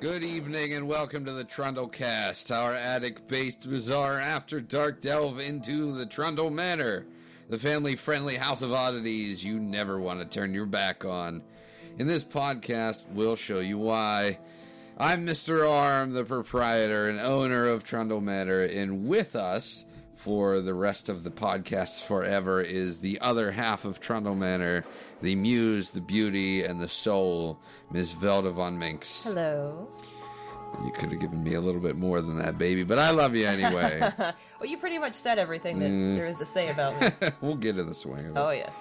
Good evening and welcome to the Trundle Cast, our attic-based bizarre after dark delve into the Trundle Manor, the family-friendly house of oddities you never want to turn your back on. In this podcast, we'll show you why. I'm Mr. Arm, the proprietor and owner of Trundle Manor, and with us for the rest of the podcast forever is the other half of Trundle Manor, the muse, the beauty, and the soul, Miss Velda von Minx. Hello. You could have given me a little bit more than that, baby, but I love you anyway. Well, you pretty much said everything that there is to say about me. We'll get in the swing of it. Oh, yes.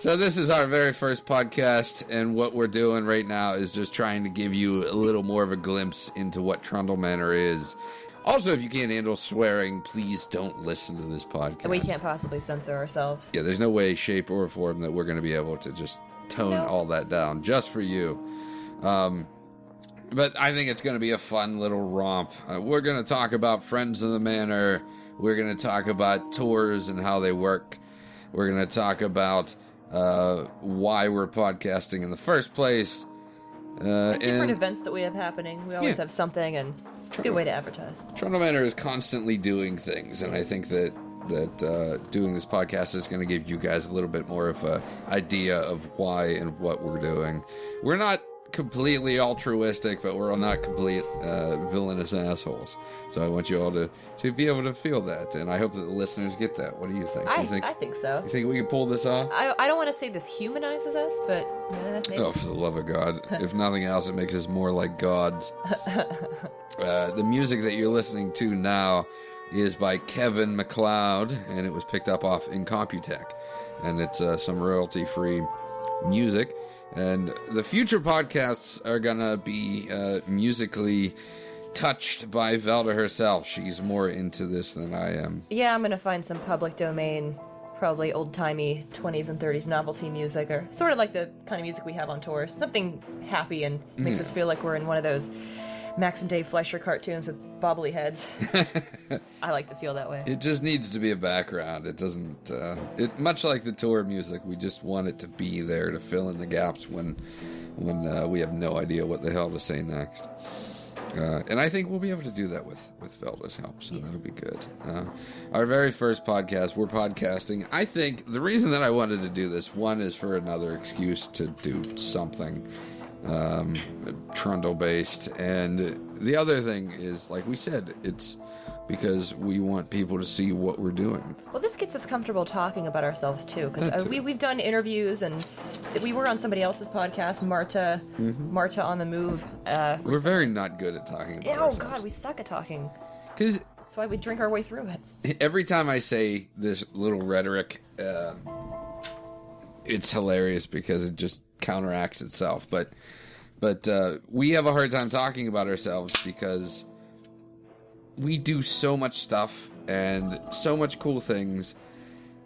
So this is our very first podcast, and what we're doing right now is just trying to give you a little more of a glimpse into what Trundle Manor is. Also, if you can't handle swearing, please don't listen to this podcast. And we can't possibly censor ourselves. Yeah, there's no way, shape, or form that we're going to be able to just tone all that down just for you. But I think it's going to be a fun little romp. We're going to talk about Friends of the Manor. We're going to talk about tours and how they work. We're going to talk about why we're podcasting in the first place. Different events that we have happening. We always have something, and it's a good way to advertise. Trundle Manor is constantly doing things, and I think that doing this podcast is going to give you guys a little bit more of an idea of why and what we're doing. We're not completely altruistic, but we're all not complete villainous assholes. So I want you all to be able to feel that, and I hope that the listeners get that. What do you think? I think so. You think we can pull this off? I don't want to say this humanizes us, but that's maybe. Oh, for the love of God. If nothing else, it makes us more like gods. The music that you're listening to now is by Kevin MacLeod, and it was picked up off Incompetech, and it's some royalty-free music. And the future podcasts are going to be musically touched by Velda herself. She's more into this than I am. Yeah, I'm going to find some public domain, probably old-timey 20s and 30s novelty music, or sort of like the kind of music we have on tours. Something happy and makes us feel like we're in one of those Max and Dave Fleischer cartoons with bobbly heads. I like to feel that way. It just needs to be a background. It doesn't... much like the tour music, we just want it to be there to fill in the gaps when we have no idea what the hell to say next. And I think we'll be able to do that with Velda's help, so that'll be good. Our very first podcast, we're podcasting. I think the reason that I wanted to do this, one, is for another excuse to do something Trundle based, and the other thing is, like we said, it's because we want people to see what we're doing. Well, this gets us comfortable talking about ourselves too, because we've done interviews, and we were on somebody else's podcast, Marta on the Move. We're very not good at talking about ourselves. Oh God, we suck at talking. Because that's why we drink our way through it. Every time I say this little rhetoric, it's hilarious because it just counteracts itself, but we have a hard time talking about ourselves because we do so much stuff and so much cool things,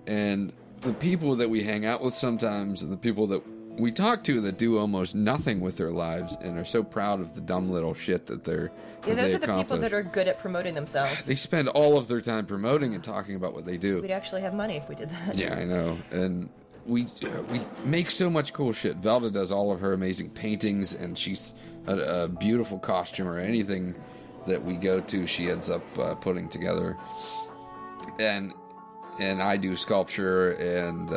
and the people that we hang out with sometimes and the people that we talk to that do almost nothing with their lives and are so proud of the dumb little shit that they're those are the people that are good at promoting themselves. They spend all of their time promoting and talking about what they do. We'd actually have money if we did that. Yeah, I know. And we make so much cool shit. Velda does all of her amazing paintings, and she's a beautiful costumer. Anything that we go to, she ends up putting together. And I do sculpture and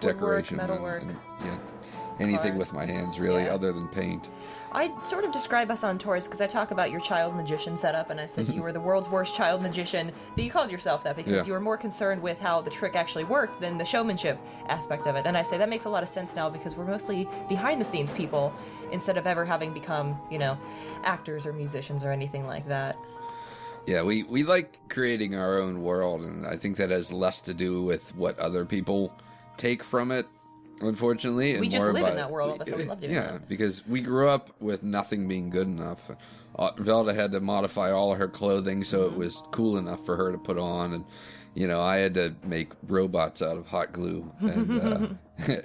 decoration, metalwork, and anything with my hands really, other than paint. I sort of describe us on tours because I talk about your child magician setup, and I said you were the world's worst child magician. But you called yourself that because you were more concerned with how the trick actually worked than the showmanship aspect of it. And I say that makes a lot of sense now because we're mostly behind-the-scenes people instead of ever having become, actors or musicians or anything like that. Yeah, we like creating our own world, and I think that has less to do with what other people take from it. Unfortunately, we just live in that world. That's what we love doing. Yeah, because we grew up with nothing being good enough. Velda had to modify all of her clothing so it was cool enough for her to put on, and I had to make robots out of hot glue and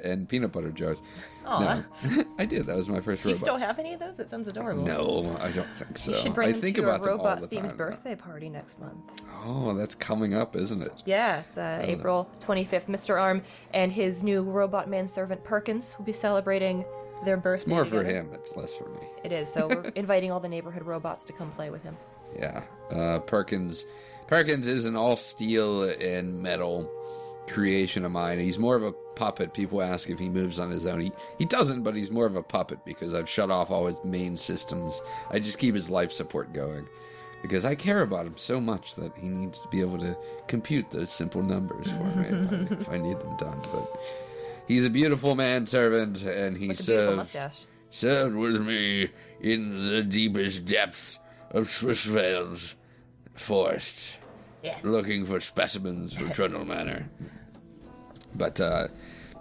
and peanut butter jars. Aww. No, I did. That was my first robot. Do you still have any of those? That sounds adorable. No, I don't think so. You should bring them to your robot-themed birthday party next month. Oh, that's coming up, isn't it? Yeah, it's April 25th. Mr. Arm and his new robot manservant Perkins will be celebrating their birthday. It's more for him. It's less for me. It is. So we're inviting all the neighborhood robots to come play with him. Yeah. Perkins is an all-steel and metal creation of mine. He's more of a puppet. People ask if he moves on his own. He doesn't, but he's more of a puppet because I've shut off all his main systems. I just keep his life support going because I care about him so much that he needs to be able to compute those simple numbers for me if I need them done. But he's a beautiful manservant, and he served with me in the deepest depths of Swissvale's forests, yes, looking for specimens for Trundle Manor. But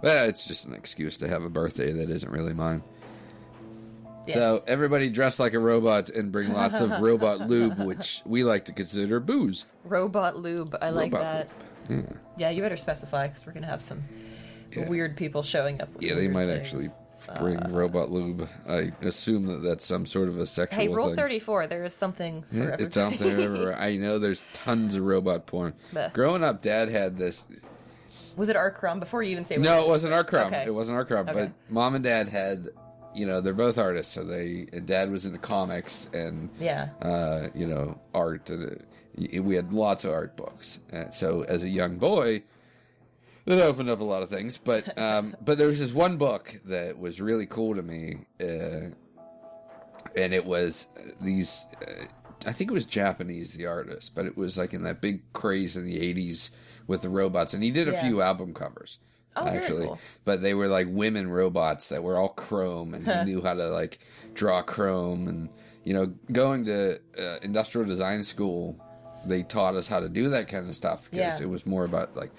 it's just an excuse to have a birthday that isn't really mine. Yes. So everybody dress like a robot and bring lots of robot lube, which we like to consider booze. Robot lube, I like that. Yeah, you better specify because we're going to have some weird people showing up with they might things. Actually bring robot lube. I assume that's some sort of a sexual thing. Hey, roll 34. There is something for everybody. It's out there. I know there's tons of robot porn. Growing up, Dad had this. Was it R. Crumb? Before you even say... No, it wasn't R. Crumb. Okay. It wasn't R. Crumb. Okay. But Mom and Dad had... they're both artists, so Dad was into comics and, art. And we had lots of art books. So as a young boy... It opened up a lot of things, but there was this one book that was really cool to me, and it was these, I think it was Japanese, the artist, but it was like in that big craze in the 80s with the robots, and he did a few album covers, actually, cool. But they were like women robots that were all chrome, and he knew how to like draw chrome, and going to industrial design school, they taught us how to do that kind of stuff, because it was more about like...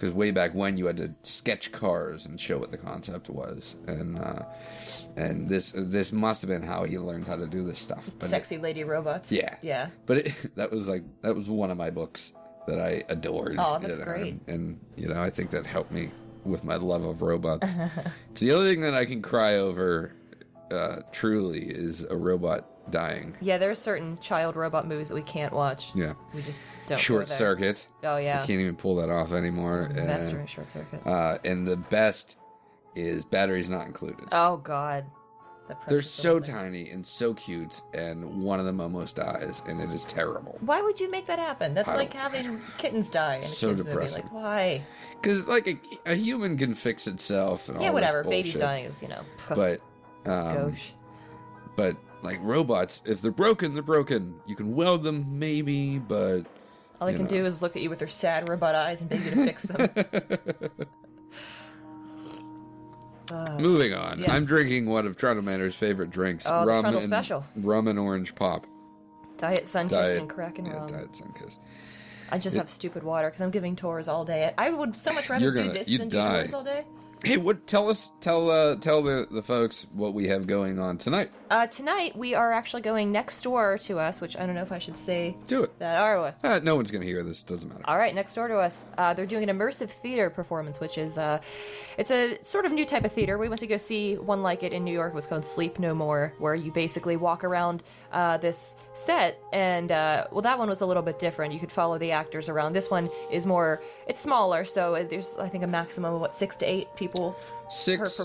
Because way back when, you had to sketch cars and show what the concept was, and this must have been how he learned how to do this stuff. But Sexy lady robots. Yeah. But that was one of my books that I adored. Oh, that's great. And I think that helped me with my love of robots. It's the only thing that I can cry over, truly, is a robot dying. Yeah, there are certain child robot movies that we can't watch. Yeah, we just don't. Short Circuit. Oh yeah, I can't even pull that off anymore. That's during Short Circuit. And the best is Batteries Not Included. Oh God, they're so tiny and so cute, and one of them almost dies, and it is terrible. Why would you make that happen? That's like having kittens die. In a so kids depressing. Movie. Like why? Because like a human can fix itself. And yeah, all whatever. This babies dying is but. Gosh. But like robots, if they're broken, they're broken. You can weld them, maybe, but all they can do is look at you with their sad robot eyes and beg you to fix them. Moving on, yes. I'm drinking one of Trundle Manor's favorite drinks, rum and orange pop. Diet Sunkist and Kraken rum. Diet Sunkist. I just have stupid water because I'm giving tours all day. I would so much rather do this than do tours all day. Hey, tell the folks what we have going on tonight. Tonight we are actually going next door to us, which I don't know if I should say. Do it. That are what? No one's going to hear this. Doesn't matter. All right, next door to us, they're doing an immersive theater performance, which is it's a sort of new type of theater. We went to go see one like it in New York. It was called Sleep No More, where you basically walk around this set, and that one was a little bit different. You could follow the actors around. This one is more. It's smaller, so there's I think a maximum of 6 to 8 people. Six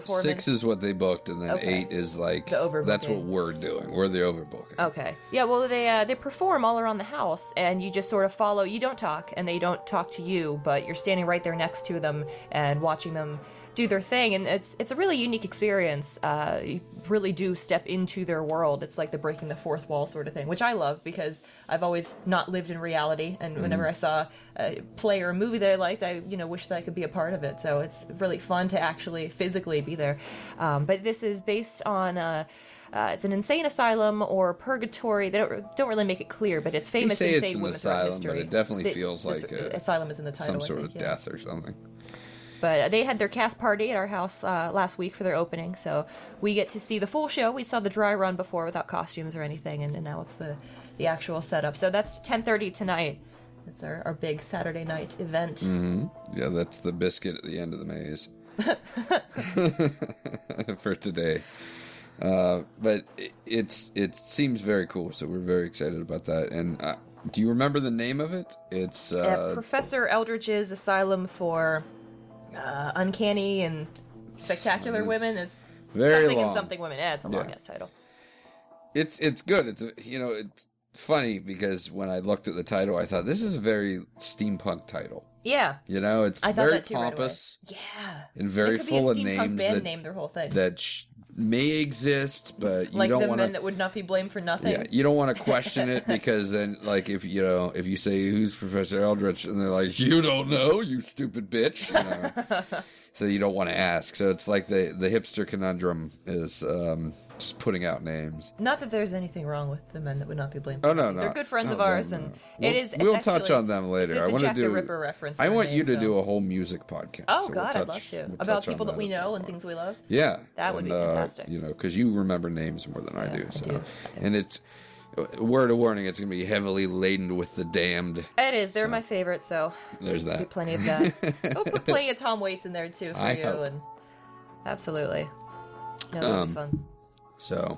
is what they booked, and then 8 is like the overbooking. That's what we're doing. We're the overbooking. Okay. Yeah. Well, they perform all around the house, and you just sort of follow. You don't talk, and they don't talk to you, but you're standing right there next to them and watching them do their thing, and it's a really unique experience. You really do step into their world. It's like the breaking the fourth wall sort of thing, which I love because I've always not lived in reality, and whenever I saw a play or a movie that I liked, I wish that I could be a part of it. So it's really fun to actually physically be there. But this is based on it's an insane asylum or purgatory. They don't really make it clear, but it's famous in women's history. They say it's an asylum, but it definitely feels like asylum is in the title. Some sort of death or something. But they had their cast party at our house last week for their opening, so we get to see the full show. We saw the dry run before without costumes or anything, and now it's the actual setup. So that's 10:30 tonight. That's our big Saturday night event. Mm-hmm. Yeah, that's the biscuit at the end of the maze for today. But it seems very cool, so we're very excited about that. And do you remember the name of it? It's Professor Eldritch's Asylum for Uncanny and Spectacular Women. It's very something long. And something women. Yeah, it's a long ass title. It's good. It's it's funny because when I looked at the title, I thought this is a very steampunk title. Yeah, it's very pompous. Right away. Yeah, and very full of names that named their whole thing that may exist, but you don't want men that would not be blamed for nothing. Yeah, you don't want to question it because then, if you say who's Professor Eldritch, and they're like, you don't know, you stupid bitch. So you don't want to ask. So it's like the hipster conundrum is just putting out names. Not that there's anything wrong with the men that would not be blamed. Oh, no. They're good friends of ours, and it is. We'll touch on them later. I want to do a Ripper reference. I want you to do a whole music podcast. Oh, God, I'd love to. About people that we know and things we love. Yeah. That would be fantastic. Because you remember names more than I do. So, and it's. Word of warning, it's going to be heavily laden with the damned. It is. They're my favorite, so. There's that. Plenty of that. We'll put plenty of Tom Waits in there, too, for you. And absolutely. No, that'll be fun. So.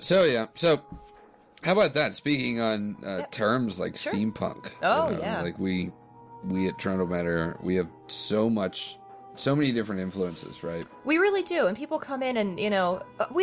So, how about that? Speaking on terms like steampunk. Oh, yeah. We at Trundle Manor, we have so many different influences, right? We really do. And people come in and, we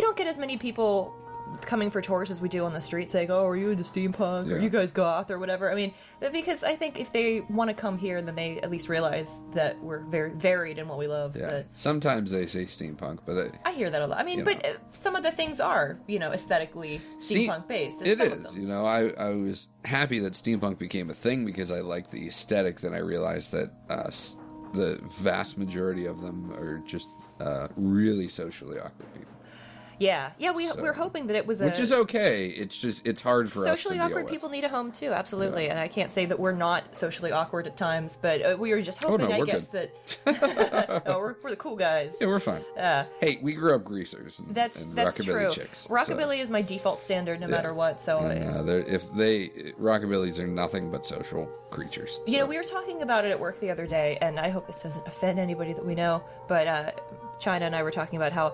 don't get as many people coming for tours as we do on the street saying, oh, are you into steampunk? Yeah. Are you guys goth or whatever? I mean, because I think if they want to come here, then they at least realize that we're very varied in what we love. Yeah. Sometimes they say steampunk, but I hear that a lot. I mean, but some of the things are, aesthetically steampunk based. It is. I was happy that steampunk became a thing because I liked the aesthetic. Then I realized that the vast majority of them are just really socially awkward people. Yeah, we're hoping that it was which is okay, it's just, it's hard for us to socially awkward people need a home too, absolutely, yeah. And I can't say that we're not socially awkward at times, but we were just hoping, that... no, we're the cool guys. Yeah, we're fine. Hey, we grew up greasers and rockabilly true. Chicks. Rockabilly is my default standard no matter what, so... And, rockabillies are nothing but social creatures. So. We were talking about it at work the other day, and I hope this doesn't offend anybody that we know, but China and I were talking about how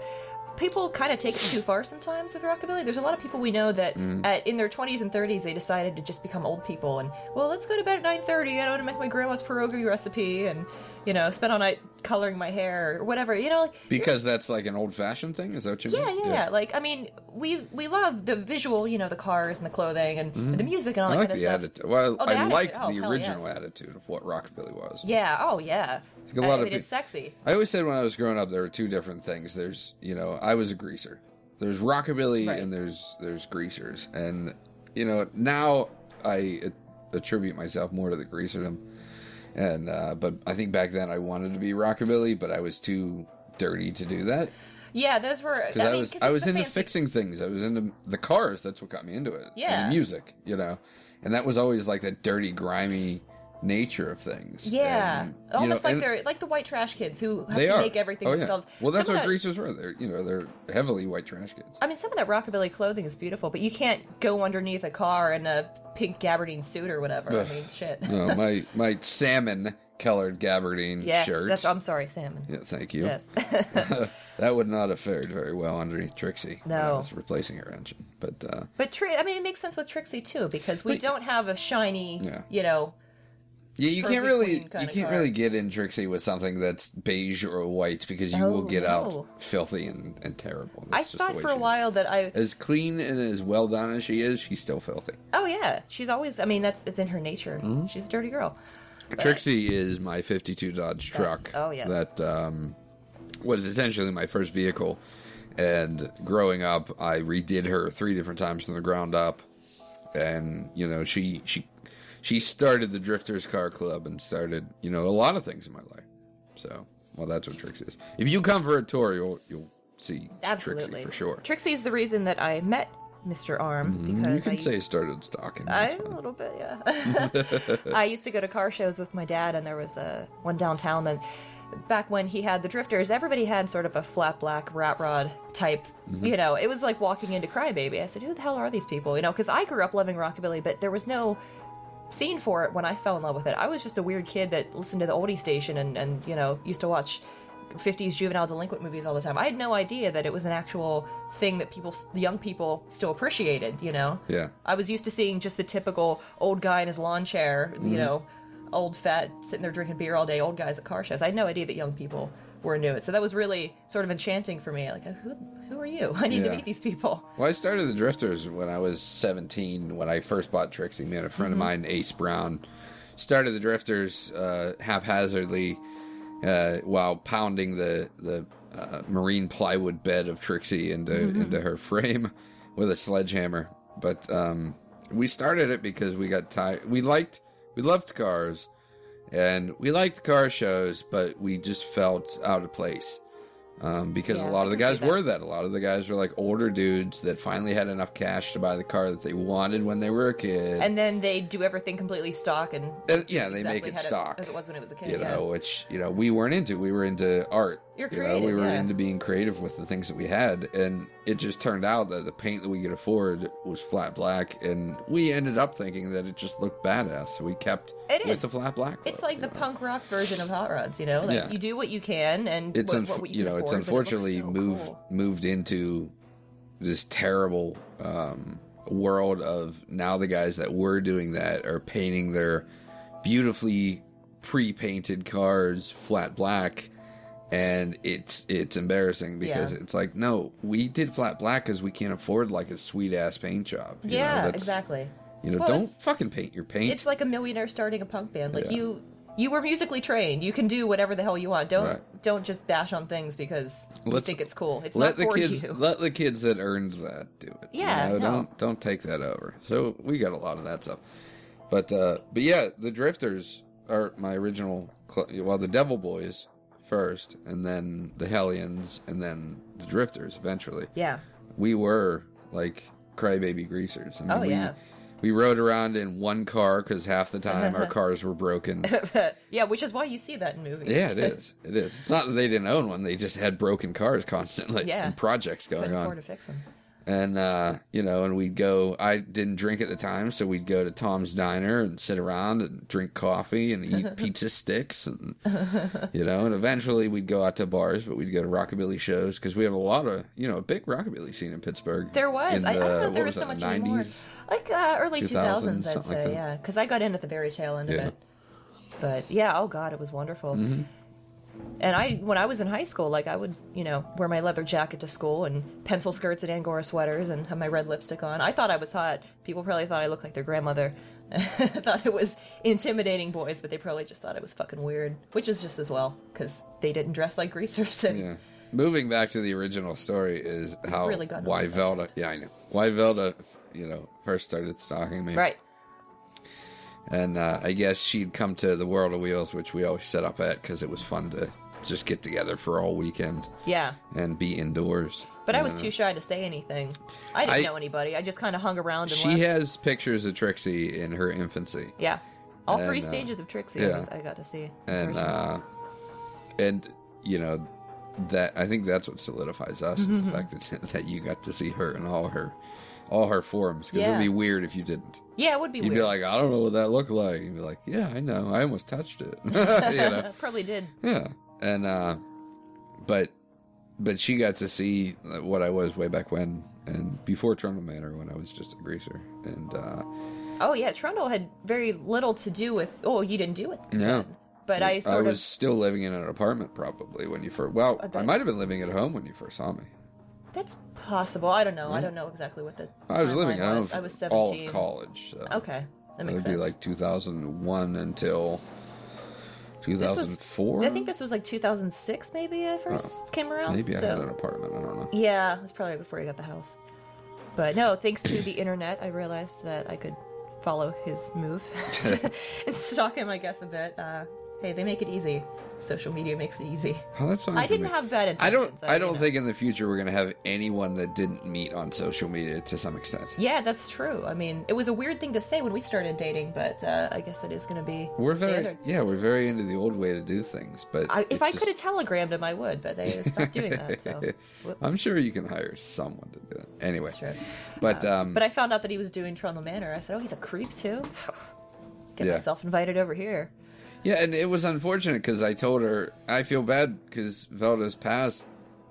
people kind of take it too far sometimes with rockabilly. There's a lot of people we know that in their 20s and 30s, they decided to just become old people. And, let's go to bed at 9:30. I want to make my grandma's pierogi recipe and, spend all night coloring my hair or whatever. Because that's like an old-fashioned thing? Is that what you mean? Yeah. We love the visual, the cars and the clothing and the music and all that kind of stuff. Well, I like the original attitude of what rockabilly was. Yeah. Oh, yeah. It's sexy. I always said when I was growing up, there were two different things. There's, I was a greaser. There's rockabilly and there's greasers. And, now I attribute myself more to the greaserdom. And, but I think back then I wanted to be rockabilly, but I was too dirty to do that. Yeah, those were... I was into fixing things. I was into the cars. That's what got me into it. Yeah. And the music, And that was always like that dirty, grimy nature of things. Yeah. And, almost they're like the white trash kids who have to make everything themselves. Well, that's what greasers were. They're, they're heavily white trash kids. I mean, some of that rockabilly clothing is beautiful, but you can't go underneath a car in a pink gabardine suit or whatever. Ugh. I mean, shit. No, my salmon-colored gabardine shirt. Yes, I'm sorry, salmon. Yeah, thank you. Yes. That would not have fared very well underneath Trixie. No. I was replacing her engine. But it makes sense with Trixie, too, because we don't have a shiny, Yeah, you can't really get in Trixie with something that's beige or white because you will get out filthy and terrible. That's I thought for a while that I... As clean and as well done as she is, she's still filthy. Oh, yeah. She's always... I mean, it's in her nature. Mm-hmm. She's a dirty girl. But... Trixie is my 52 Dodge truck. Oh, yes. That was essentially my first vehicle. And growing up, I redid her 3 different times from the ground up. And, she started the Drifters Car Club and started, a lot of things in my life. So, that's what Trixie is. If you come for a tour, you'll see Trixie for sure. Trixie is the reason that I met Mr. Arm because you can say started stalking. A little bit, yeah. I used to go to car shows with my dad, and there was one downtown, and back when he had the Drifters, everybody had sort of a flat black rat rod type, you know, it was like walking into Crybaby. I said, who the hell are these people? You know, because I grew up loving rockabilly, but there was no scene for it when I fell in love with it. I was just a weird kid that listened to the oldie station and you know, used to watch 50s juvenile delinquent movies all the time. I had no idea that it was an actual thing that people, the young people, still appreciated, you know? Yeah. I was used to seeing just the typical old guy in his lawn chair, you know, old fat, sitting there drinking beer all day, old guys at car shows. I had no idea that young people were into it. So that was really sort of enchanting for me. Like, who are you? I need to meet these people. Well, I started the Drifters when I was 17, when I first bought Trixie. Man, a friend of mine, Ace Brown, started the Drifters haphazardly, while pounding the marine plywood bed of Trixie into her frame with a sledgehammer. But we started it because we got tired. We loved cars, and we liked car shows, but we just felt out of place because a lot of the guys were that. A lot of the guys were like older dudes that finally had enough cash to buy the car that they wanted when they were a kid, and then they do everything completely stock and yeah, they make it stock as it was when it was a kid. You know, which you know we weren't into. We were into art. You're creative. You know, we were into being creative with the things that we had, and it just turned out that the paint that we could afford was flat black, and we ended up thinking that it just looked badass. So we kept it with the flat black. It's like the punk rock version of hot rods. You know, like you do what you can, and it's what you can afford, it's unfortunately moved into this terrible world of now the guys that were doing that are painting their beautifully pre-painted cars flat black, and it's embarrassing because it's like, no, we did flat black because we can't afford like a sweet ass paint job. Exactly. You know, don't fucking paint your paint. It's like a millionaire starting a punk band. Like you were musically trained. You can do whatever the hell you want. Don't just bash on things because you think it's cool. It's not for you. Let the kids that earned that do it. Yeah, you know? Don't take that over. So we got a lot of that stuff, but yeah, the Drifters are my original. The Devil Boys first, and then the Hellions, and then the Drifters eventually. Yeah. We were like crybaby greasers. I mean, we rode around in one car because half the time our cars were broken. Yeah, which is why you see that in movies. Yeah, it is. It's not that they didn't own one. They just had broken cars constantly and projects going on. Couldn't afford to fix them. And, you know, and we'd go, I didn't drink at the time, so we'd go to Tom's Diner and sit around and drink coffee and eat pizza sticks and, you know, and eventually we'd go out to bars, but we'd go to rockabilly shows because we had a lot of, you know, a big rockabilly scene in Pittsburgh. There was. I thought there was so much 90s, more. Like early 2000s, I'd say, like because I got in at the very tail end of it. But, oh, God, it was wonderful. Mm-hmm. And when I was in high school, like I would, you know, wear my leather jacket to school and pencil skirts and Angora sweaters and have my red lipstick on. I thought I was hot. People probably thought I looked like their grandmother. I thought it was intimidating boys, but they probably just thought it was fucking weird, which is just as well because they didn't dress like greasers. And moving back to the original story is how really why Velda. Yeah, I know why Velda, you know, first started stalking me. Right. And I guess she'd come to the World of Wheels, which we always set up at because it was fun to just get together for all weekend. Yeah. And be indoors. But I was too shy to say anything. I didn't know anybody. I just kind of hung around and left. She has pictures of Trixie in her infancy. Yeah. All three stages of Trixie I got to see. And you know, that I think that's what solidifies us is the fact that you got to see her and all her forms, because it would be weird if you didn't. Yeah, it would be weird. You'd be like, I don't know what that looked like. You'd be like, yeah, I know. I almost touched it. You know? Probably did. Yeah. And, but she got to see what I was way back when, and before Trundle Manor, when I was just a greaser. And, oh, yeah, Trundle had very little to do with, you didn't do it. No. But I was still living in an apartment, probably, when you first, I might have been living at home when you first saw me. That's possible. I don't know. Yeah. I don't know exactly what the I was living at home. I was 17. All of college. So okay, that makes sense. It would be like 2001 until 2004. I think this was like 2006, maybe. I first came around. Maybe I had an apartment. I don't know. Yeah, it was probably before you got the house. But no, thanks to the internet, I realized that I could follow his move and stalk him, I guess, a bit. Hey, they make it easy. Social media makes it easy. Oh, that sounds have bad intentions. I don't think in the future we're going to have anyone that didn't meet on social media to some extent. Yeah, that's true. I mean, it was a weird thing to say when we started dating, but I guess that is going to be standard. Yeah, we're very into the old way to do things. But if I could have telegrammed them, I would, but they stopped doing that. So whoops. I'm sure you can hire someone to do that. Anyway. That's true. But I found out that he was doing Trundle Manor. I said, oh, he's a creep too? Get myself invited over here. Yeah, and it was unfortunate because I told her, I feel bad because Velda's past,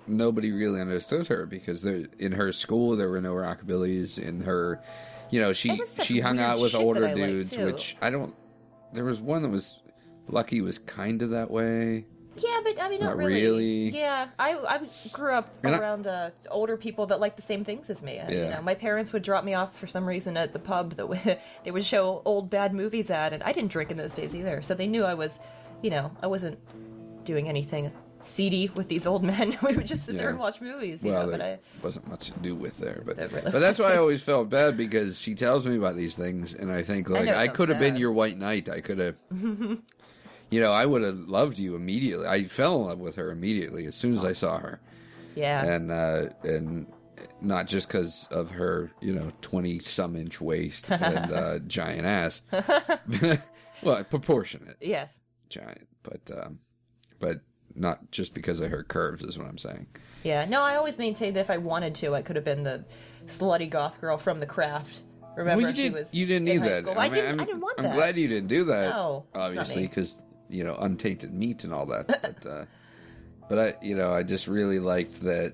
nobody really understood her because in her school there were no rockabillys. In her, you know, she hung out with older dudes, which I don't, there was one that was, Lucky was kind of that way. Yeah, but I mean, not really. Yeah, I grew up around older people that liked the same things as me. And, you know, my parents would drop me off for some reason at the pub that they would show old bad movies at, and I didn't drink in those days either. So they knew I was, you know, I wasn't doing anything seedy with these old men. We would just sit there and watch movies. Wasn't much to do with there, but that's why I always felt bad because she tells me about these things, and I think like I could have been your white knight. I could have. You know, I would have loved you immediately. I fell in love with her immediately as soon as I saw her. Yeah. And not just because of her, you know, 20-some inch waist and giant ass. Well, proportionate. Yes. Giant. But not just because of her curves is what I'm saying. Yeah. No, I always maintained that if I wanted to, I could have been the slutty goth girl from The Craft. Remember, well, you didn't need that. I didn't want that. I'm glad you didn't do that, obviously, because... you know, untainted meat and all that. But I, you know, I just really liked that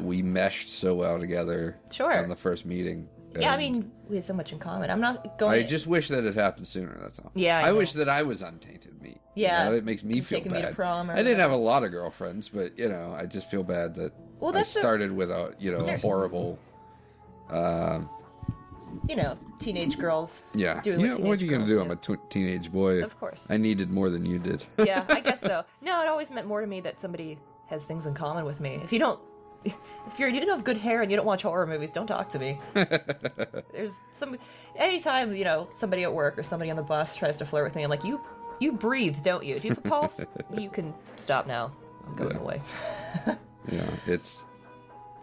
we meshed so well together on the first meeting. Yeah, I mean, we had so much in common. I'm not going just wish that it happened sooner, that's all. Yeah, I wish that I was untainted meat. Yeah. You know, it makes me feel bad. Me to prom I didn't have a lot of girlfriends, but, you know, I just feel bad that I started with a, you know, a horrible... you know, teenage girls. Yeah. What are you going to do? I'm a teenage boy. Of course. I needed more than you did. Yeah, I guess so. No, it always meant more to me that somebody has things in common with me. If you don't have good hair and you don't watch horror movies, don't talk to me. Anytime, you know, somebody at work or somebody on the bus tries to flirt with me, I'm like, you breathe, don't you? Do you have a pulse? You can stop now. I'm going away. Yeah, it's...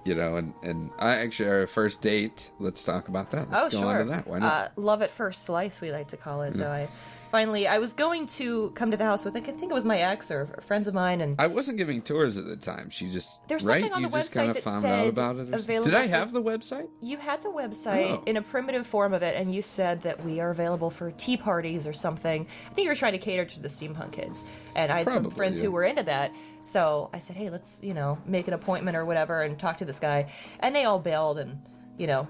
You know, and I actually, our first date, let's talk about that. Let's go on to that. Why not? Love at first slice, we like to call it. So I was going to come to the house with, I think it was my ex or friends of mine. And I wasn't giving tours at the time. She just, there's something on the website kind of that found out about it. Did I have the website? You had the website in a primitive form of it, and you said that we are available for tea parties or something. I think you were trying to cater to the steampunk kids. And I had some friends who were into that. So I said, hey, let's, you know, make an appointment or whatever and talk to this guy. And they all bailed and, you know,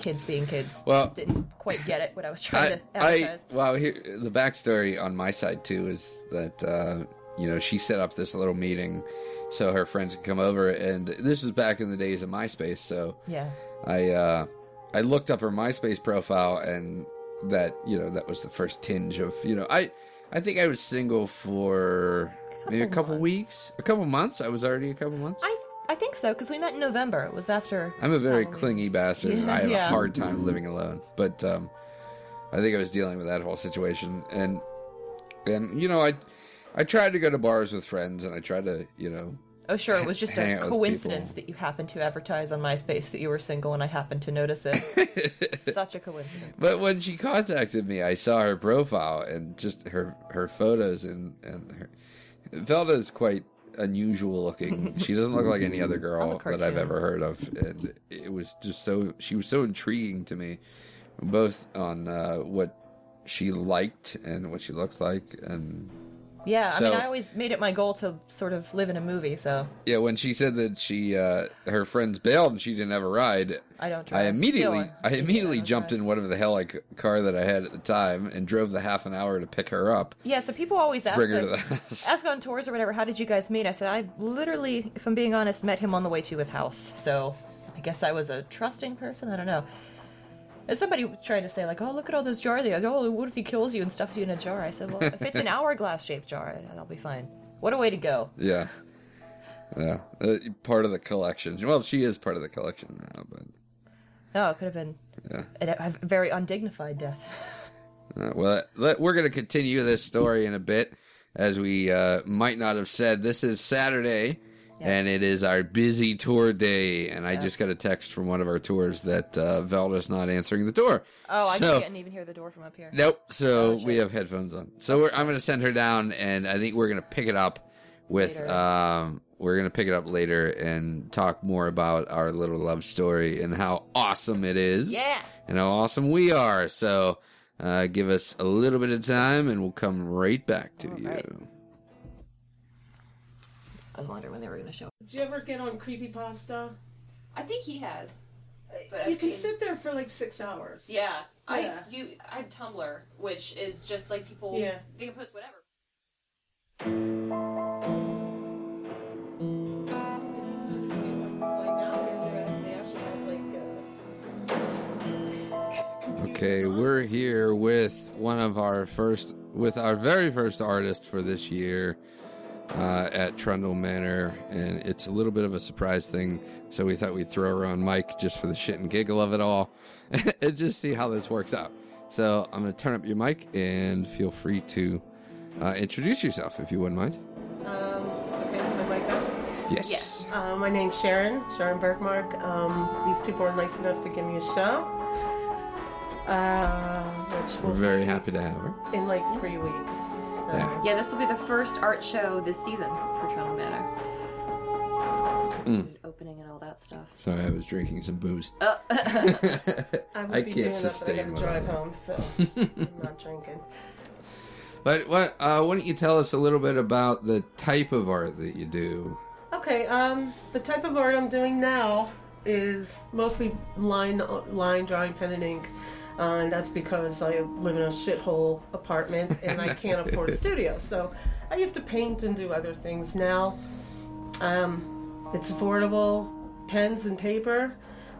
kids being kids didn't quite get it, what I was trying to advertise. The backstory on my side, too, is that, you know, she set up this little meeting so her friends could come over. And this was back in the days of MySpace. So I looked up her MySpace profile and that, you know, that was the first tinge of, you know, I think I was single for... Maybe a couple weeks? A couple months? I was already a couple months? I think so, because we met in November. It was after... I'm a very clingy bastard, and I have a hard time living alone. But I think I was dealing with that whole situation. And you know, I tried to go to bars with friends, and I tried to, you know... Oh, sure, it was just a coincidence that you happened to advertise on MySpace that you were single, and I happened to notice it. Such a coincidence. But when she contacted me, I saw her profile, and just her photos, and her... Velda is quite unusual looking. She doesn't look like any other girl that I've ever heard of. And it was just she was so intriguing to me, both on what she liked and what she looked like. And yeah, so, I mean, I always made it my goal to sort of live in a movie, so. Yeah, when she said that she, her friends bailed and she didn't have a ride, I immediately jumped in whatever the hell car that I had at the time and drove the half an hour to pick her up. Yeah, so people always ask on tours or whatever, how did you guys meet? I said, I literally, if I'm being honest, met him on the way to his house. So I guess I was a trusting person, I don't know. And somebody tried to say, like, oh, look at all those jars. They go, oh, what if he kills you and stuffs you in a jar? I said, well, if it's an hourglass-shaped jar, I'll be fine. What a way to go. Yeah. Yeah. Part of the collection. Well, she is part of the collection now, but... No, it could have been a very undignified death. Well, we're going to continue this story in a bit. As we might not have said, this is Saturday, and it is our busy tour day. And I just got a text from one of our tours that Velda's not answering the door. Oh, I can't even hear the door from up here. Nope. So we have headphones on. So I'm going to send her down, and I think we're going to pick it up with we're going to pick it up later and talk more about our little love story and how awesome it is. Yeah. And how awesome we are. So. Give us a little bit of time, and we'll come right back to you. Right. I was wondering when they were going to show up. Did you ever get on Creepypasta? I think he has. But you can sit there for like 6 hours. Yeah. I have Tumblr, which is just like people, they can post whatever. Okay, we're here with our very first artist for this year at Trundle Manor, and it's a little bit of a surprise thing, so we thought we'd throw her on mic just for the shit and giggle of it all, and just see how this works out. So I'm going to turn up your mic, and feel free to introduce yourself, if you wouldn't mind. Okay, is my mic up? Yes. Yeah. My name's Sharon Bergmark. These people were nice enough to give me a show. Which we're very happy to have her in like 3 weeks. So. Yeah, this will be the first art show this season for Trundle Manor. Opening and all that stuff. Sorry, I was drinking some booze. Oh. I can't sustain what I am. So I'm not drinking. But what? Why don't you tell us a little bit about the type of art that you do? Okay. The type of art I'm doing now is mostly line drawing, pen and ink. And that's because I live in a shithole apartment and I can't afford a studio. So I used to paint and do other things. Now it's affordable, pens and paper.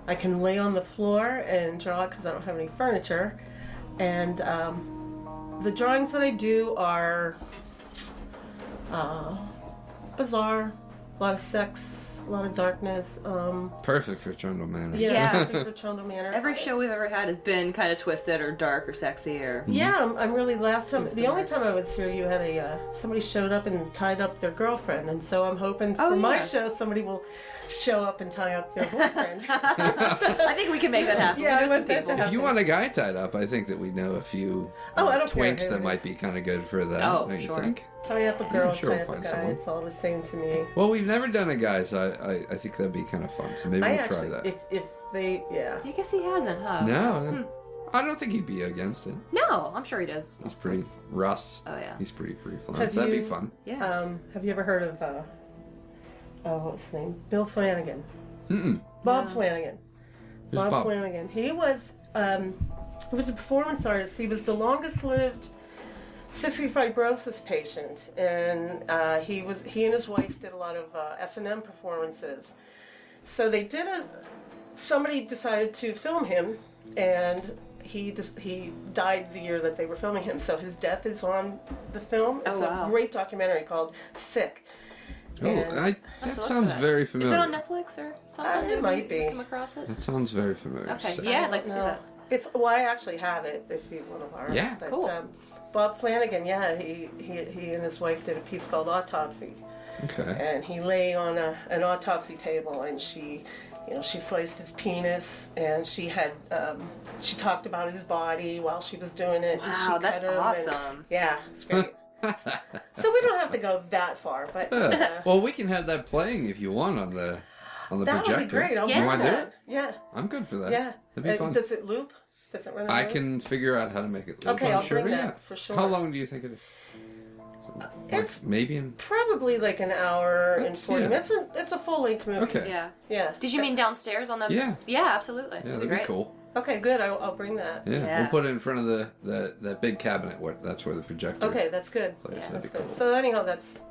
I can lay on the floor and draw because I don't have any furniture. And the drawings that I do are bizarre, a lot of sex, a lot of darkness. Perfect for Trundle Manor. Yeah, perfect for Trundle Manor. Every show we've ever had has been kind of twisted or dark or sexy or... Yeah, I'm really... only time I was here, you had a... somebody showed up and tied up their girlfriend, and so I'm hoping my show somebody will show up and tie up their boyfriend. I think we can make that happen. Yeah, I want that to happen. If you want a guy tied up, I think that we know a few twinks that might be kind of good for that. Oh, don't sure. You think? Tie up a girl, tie up a guy, someone. It's all the same to me. Well, we've never done a guy, so I think that'd be kind of fun, so maybe we'll try that. If they, I guess he hasn't, huh? No, I don't think he'd be against it. No, I'm sure he does. He's pretty Russ. Oh, yeah. He's pretty free-flowing, so that'd be fun. Yeah. Have you ever heard of, what's his name? Bill Flanagan. Mm-mm. Bob Flanagan. Who's Bob Flanagan. He was a performance artist. He was the longest-lived cystic fibrosis patient, and he and his wife did a lot of S&M performances. So they did somebody decided to film him, and he died the year that they were filming him. So his death is on the film. It's a great documentary called Sick. Oh, that sounds very familiar. Is it on Netflix or something? It might be. Come across it? That sounds very familiar. Okay, so. Yeah, I'd like to see that. I actually have it if you want to borrow it. Yeah, cool. Bob Flanagan, he and his wife did a piece called Autopsy. Okay. And he lay on an autopsy table, and she sliced his penis, and she talked about his body while she was doing it. Wow, and she that's cut him awesome. It's great. So we don't have to go that far, but well, we can have that playing if you want on the projector. That would be great. You want to do it? Yeah, I'm good for that. Yeah, that'd be fun. Does it loop? Does it run? I can figure out how to make it loop. Okay, I'll bring that for sure. How long do you think it is? It's maybe probably like an hour and 40 minutes. It's a full length movie. Okay. Yeah. Did you mean downstairs on the? Yeah, absolutely. Yeah, that'd be cool. Okay, good. I'll bring that. Yeah, we'll put it in front of the big cabinet. That's where the projector. Okay, that's good. Yeah, that's good. Cool. So anyhow, that's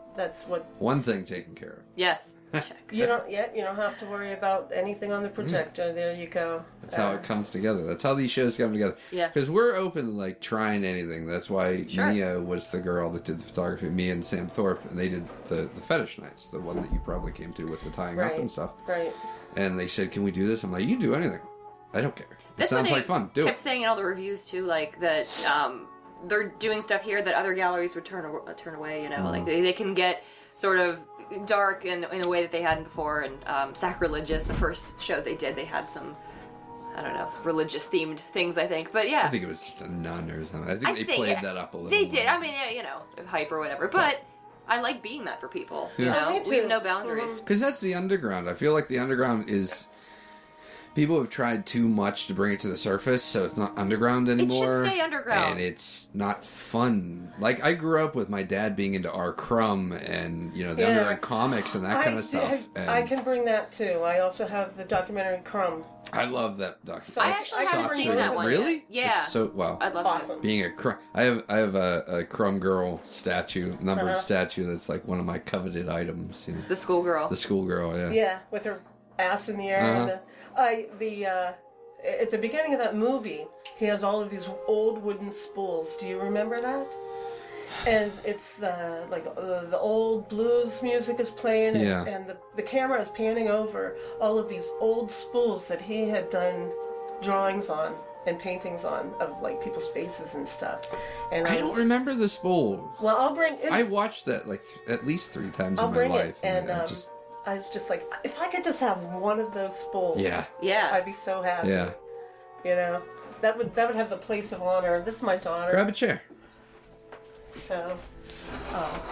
what. One thing taken care of. Yes. Check. You don't have to worry about anything on the projector. Mm. There you go. That's how it comes together. That's how these shows come together. Yeah. Because we're open to like trying anything. That's why Mia was the girl that did the photography. Mia and Sam Thorpe, and they did the fetish nights, the one that you probably came to with the tying up and stuff. Right. And they said, "Can we do this?" I'm like, "You do anything. I don't care." It sounds like fun. Do it. Kept saying in all the reviews too, like that they're doing stuff here that other galleries would turn away, you know, like they can get sort of dark in a way that they hadn't before, and sacrilegious. The first show they did, they had some, I don't know, religious themed things, I think, but yeah. I think it was just a nun or something. I think they played that up a little bit. They did. I mean, yeah, you know, hype or whatever, but I like being that for people, you know? We have no boundaries. Because that's the underground. I feel like the underground is... People have tried too much to bring it to the surface, so it's not underground anymore. It should stay underground. And it's not fun. Like, I grew up with my dad being into R. Crumb and, you know, the underground comics and that kind of stuff. I can bring that, too. I also have the documentary Crumb. I love that documentary. I haven't seen that one. Really? Yet. Yeah. It's so, wow. I love it. Being a Crumb. I have a Crumb Girl statue, numbered statue that's, like, one of my coveted items. You know? The schoolgirl. The schoolgirl, yeah. Yeah, with her... ass in the air. At the beginning of that movie, he has all of these old wooden spools. Do you remember that? And it's the old blues music is playing, and the camera is panning over all of these old spools that he had done drawings on and paintings on of, like, people's faces and stuff. And I don't remember the spools. Well, I'll bring... I watched that, like, at least 3 times in my life. I was just like, if I could just have one of those spools, I'd be so happy. Yeah. You know, that would have the place of honor. This is my daughter. Grab a chair. So,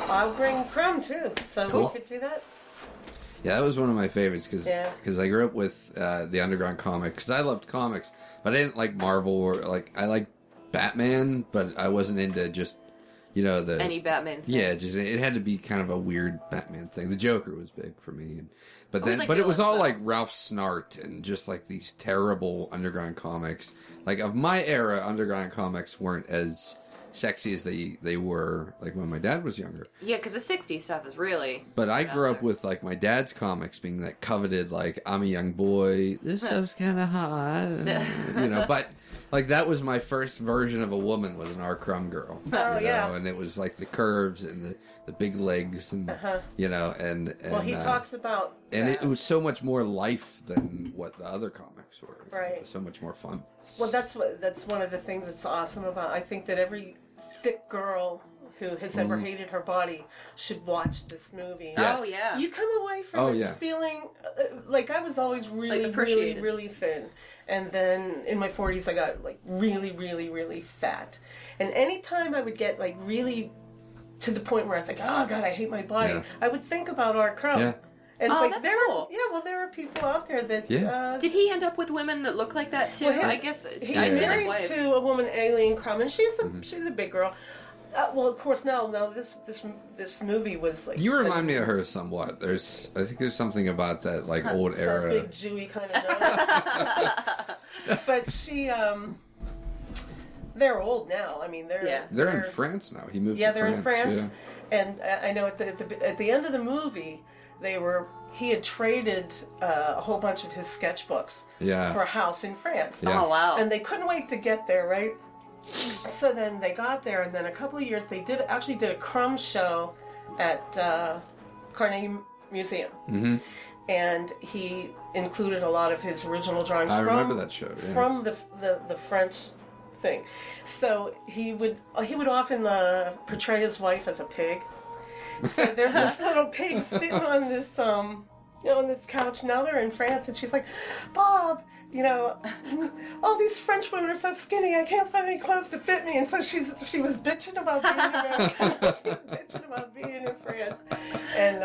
I'll bring Crumb too, so cool. We could do that. Yeah, that was one of my favorites because I grew up with the underground comics. Because I loved comics, but I didn't like Marvel I liked Batman, but I wasn't into just. You know, any Batman thing. Yeah, just it had to be kind of a weird Batman thing. The Joker was big for me. But it was all like Ralph Snart and just like these terrible underground comics. Like of my era, underground comics weren't as sexy as they were like when my dad was younger. Yeah, because the 60s stuff is really... But I grew up with like my dad's comics being that coveted, like, I'm a young boy, this stuff's kind of hot, you know, but... Like, that was my first version of a woman, was an R. Crumb girl. Oh, yeah. And it was, like, the curves and the big legs and, you know, and... Well, he talks about... And it was so much more life than what the other comics were. Right. It was so much more fun. Well, that's one of the things that's awesome about... I think that every thick girl who has ever hated her body should watch this movie. Yes. Oh, yeah. You come away from feeling... Like, I was always really, like, really, really thin. And then in my 40s, I got, like, really, really, really fat. And any time I would get, like, really to the point where I was like, oh, God, I hate my body, I would think about R. Crumb. Yeah. And it's like, that's cool. Yeah, well, there are people out there that... Yeah. Did he end up with women that look like that, too? Well, I guess... He's married to a woman, Aileen Crumb, and she's a big girl. Well, of course, no. This movie was like. You remind me of her somewhat. I think there's something about that, like, old era. Big Jewy kind of. But she, they're old now. I mean, they're in France now. He moved. Yeah, to they're France, in France. Yeah. And I know at the end of the movie, he had traded a whole bunch of his sketchbooks. Yeah. For a house in France. Yeah. Oh wow! And they couldn't wait to get there, right? So then they got there, and then a couple of years, they did a Crumb show at Carnegie Museum. Mm-hmm. And he included a lot of his original drawings. I remember that show. Yeah. From the French thing. So he would often portray his wife as a pig. So there's this little pig sitting on this on this couch. Now they're in France, and she's like, Bob... You know, all these French women are so skinny, I can't find any clothes to fit me. And so she was bitching about being in America. She was bitching about being in France. And,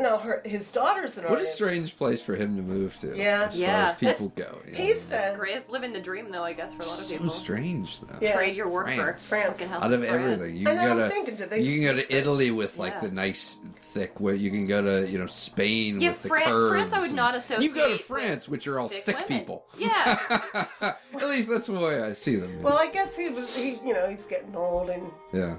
no, his daughter's an artist. What a strange place for him to move to. Yeah. As far as people go. Yeah. He said... It's great. It's living the dream, though, I guess, for a lot of people. So strange, though. Yeah. Trade your work for France. Out of everything. You can go to Italy with, like, the nice, thick... You can go to, you know, Spain with the curves. France I would not associate. You go to France, which are all thick people. Yeah. At least that's the way I see them. Well, I guess he's getting old and... Yeah.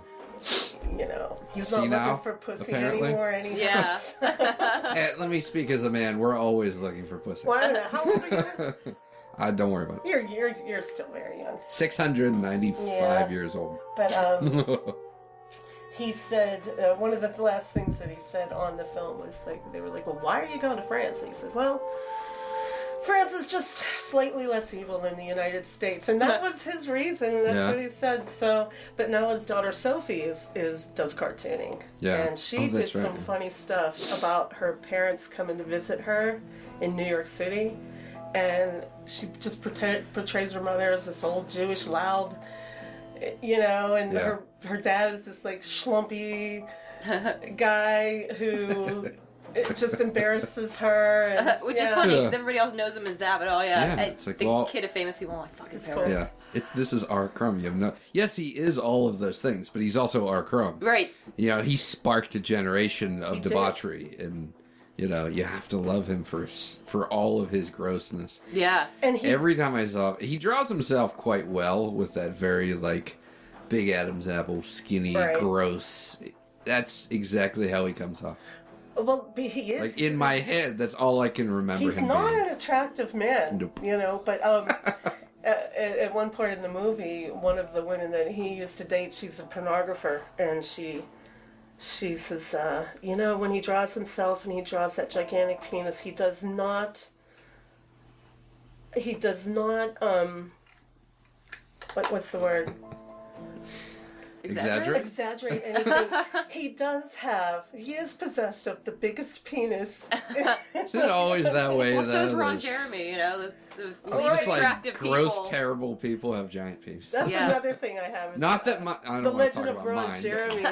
You know, he's not looking for pussy anymore. Yeah. Hey, let me speak as a man. We're always looking for pussy. Well, I don't know. How old are you? Don't worry about it. You're still very young. 695 years old. But he said one of the last things that he said on the film was like, they were like, well, why are you going to France? And he said, well, France is just slightly less evil than the United States, and that was his reason. And that's what he said. So, but now his daughter Sophie does cartooning, and she did some funny stuff about her parents coming to visit her in New York City, and she just portrays her mother as this old Jewish loud, you know, and her dad is this like schlumpy guy who. It just embarrasses her. And, which is funny, because everybody else knows him as that, but it's like, kid of famous people, my fucking parents. Yeah. This is R. Crumb. Yes, he is all of those things, but he's also R. Crumb. Right. You know, he sparked a generation of debauchery, and, you know, you have to love him for all of his grossness. Yeah. And every time I saw him, he draws himself quite well with that very, like, big Adam's apple, skinny, gross. That's exactly how he comes off. Well, he is. Like, in my head, that's all I can remember. He's not an attractive man, you know, but at one point in the movie, one of the women that he used to date, she's a pornographer, and she says, you know, when he draws himself and he draws that gigantic penis, he does not, what's the word? Exaggerate anything. He is possessed of the biggest penis. Is it always that way? Well, so is Ron Jeremy, you know, the least attractive people. Gross, terrible people have giant penises. That's another thing I have. Not that my, I don't the want legend to talk of about Ron mine, Jeremy.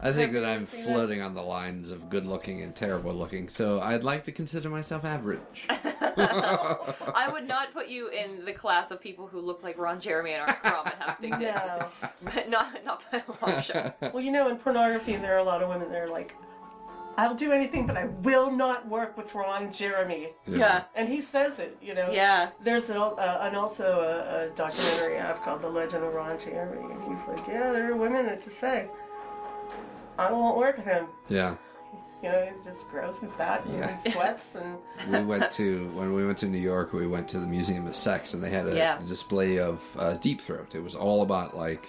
I think that I'm floating on the lines of good looking and terrible looking, so I'd like to consider myself average. I would not put you in the class of people who look like Ron Jeremy and R. Crumb and have big dicks. No. Not well, you know, in pornography, there are a lot of women that are like, I'll do anything, but I will not work with Ron Jeremy. Yeah. And he says it, you know. Yeah. There's also a documentary I've called The Legend of Ron Jeremy. And he's like, yeah, there are women that just say, I won't work with him. Yeah. You know, he's just gross and fat and sweats. And when we went to New York, we went to the Museum of Sex, and they had a display of Deep Throat. It was all about, like,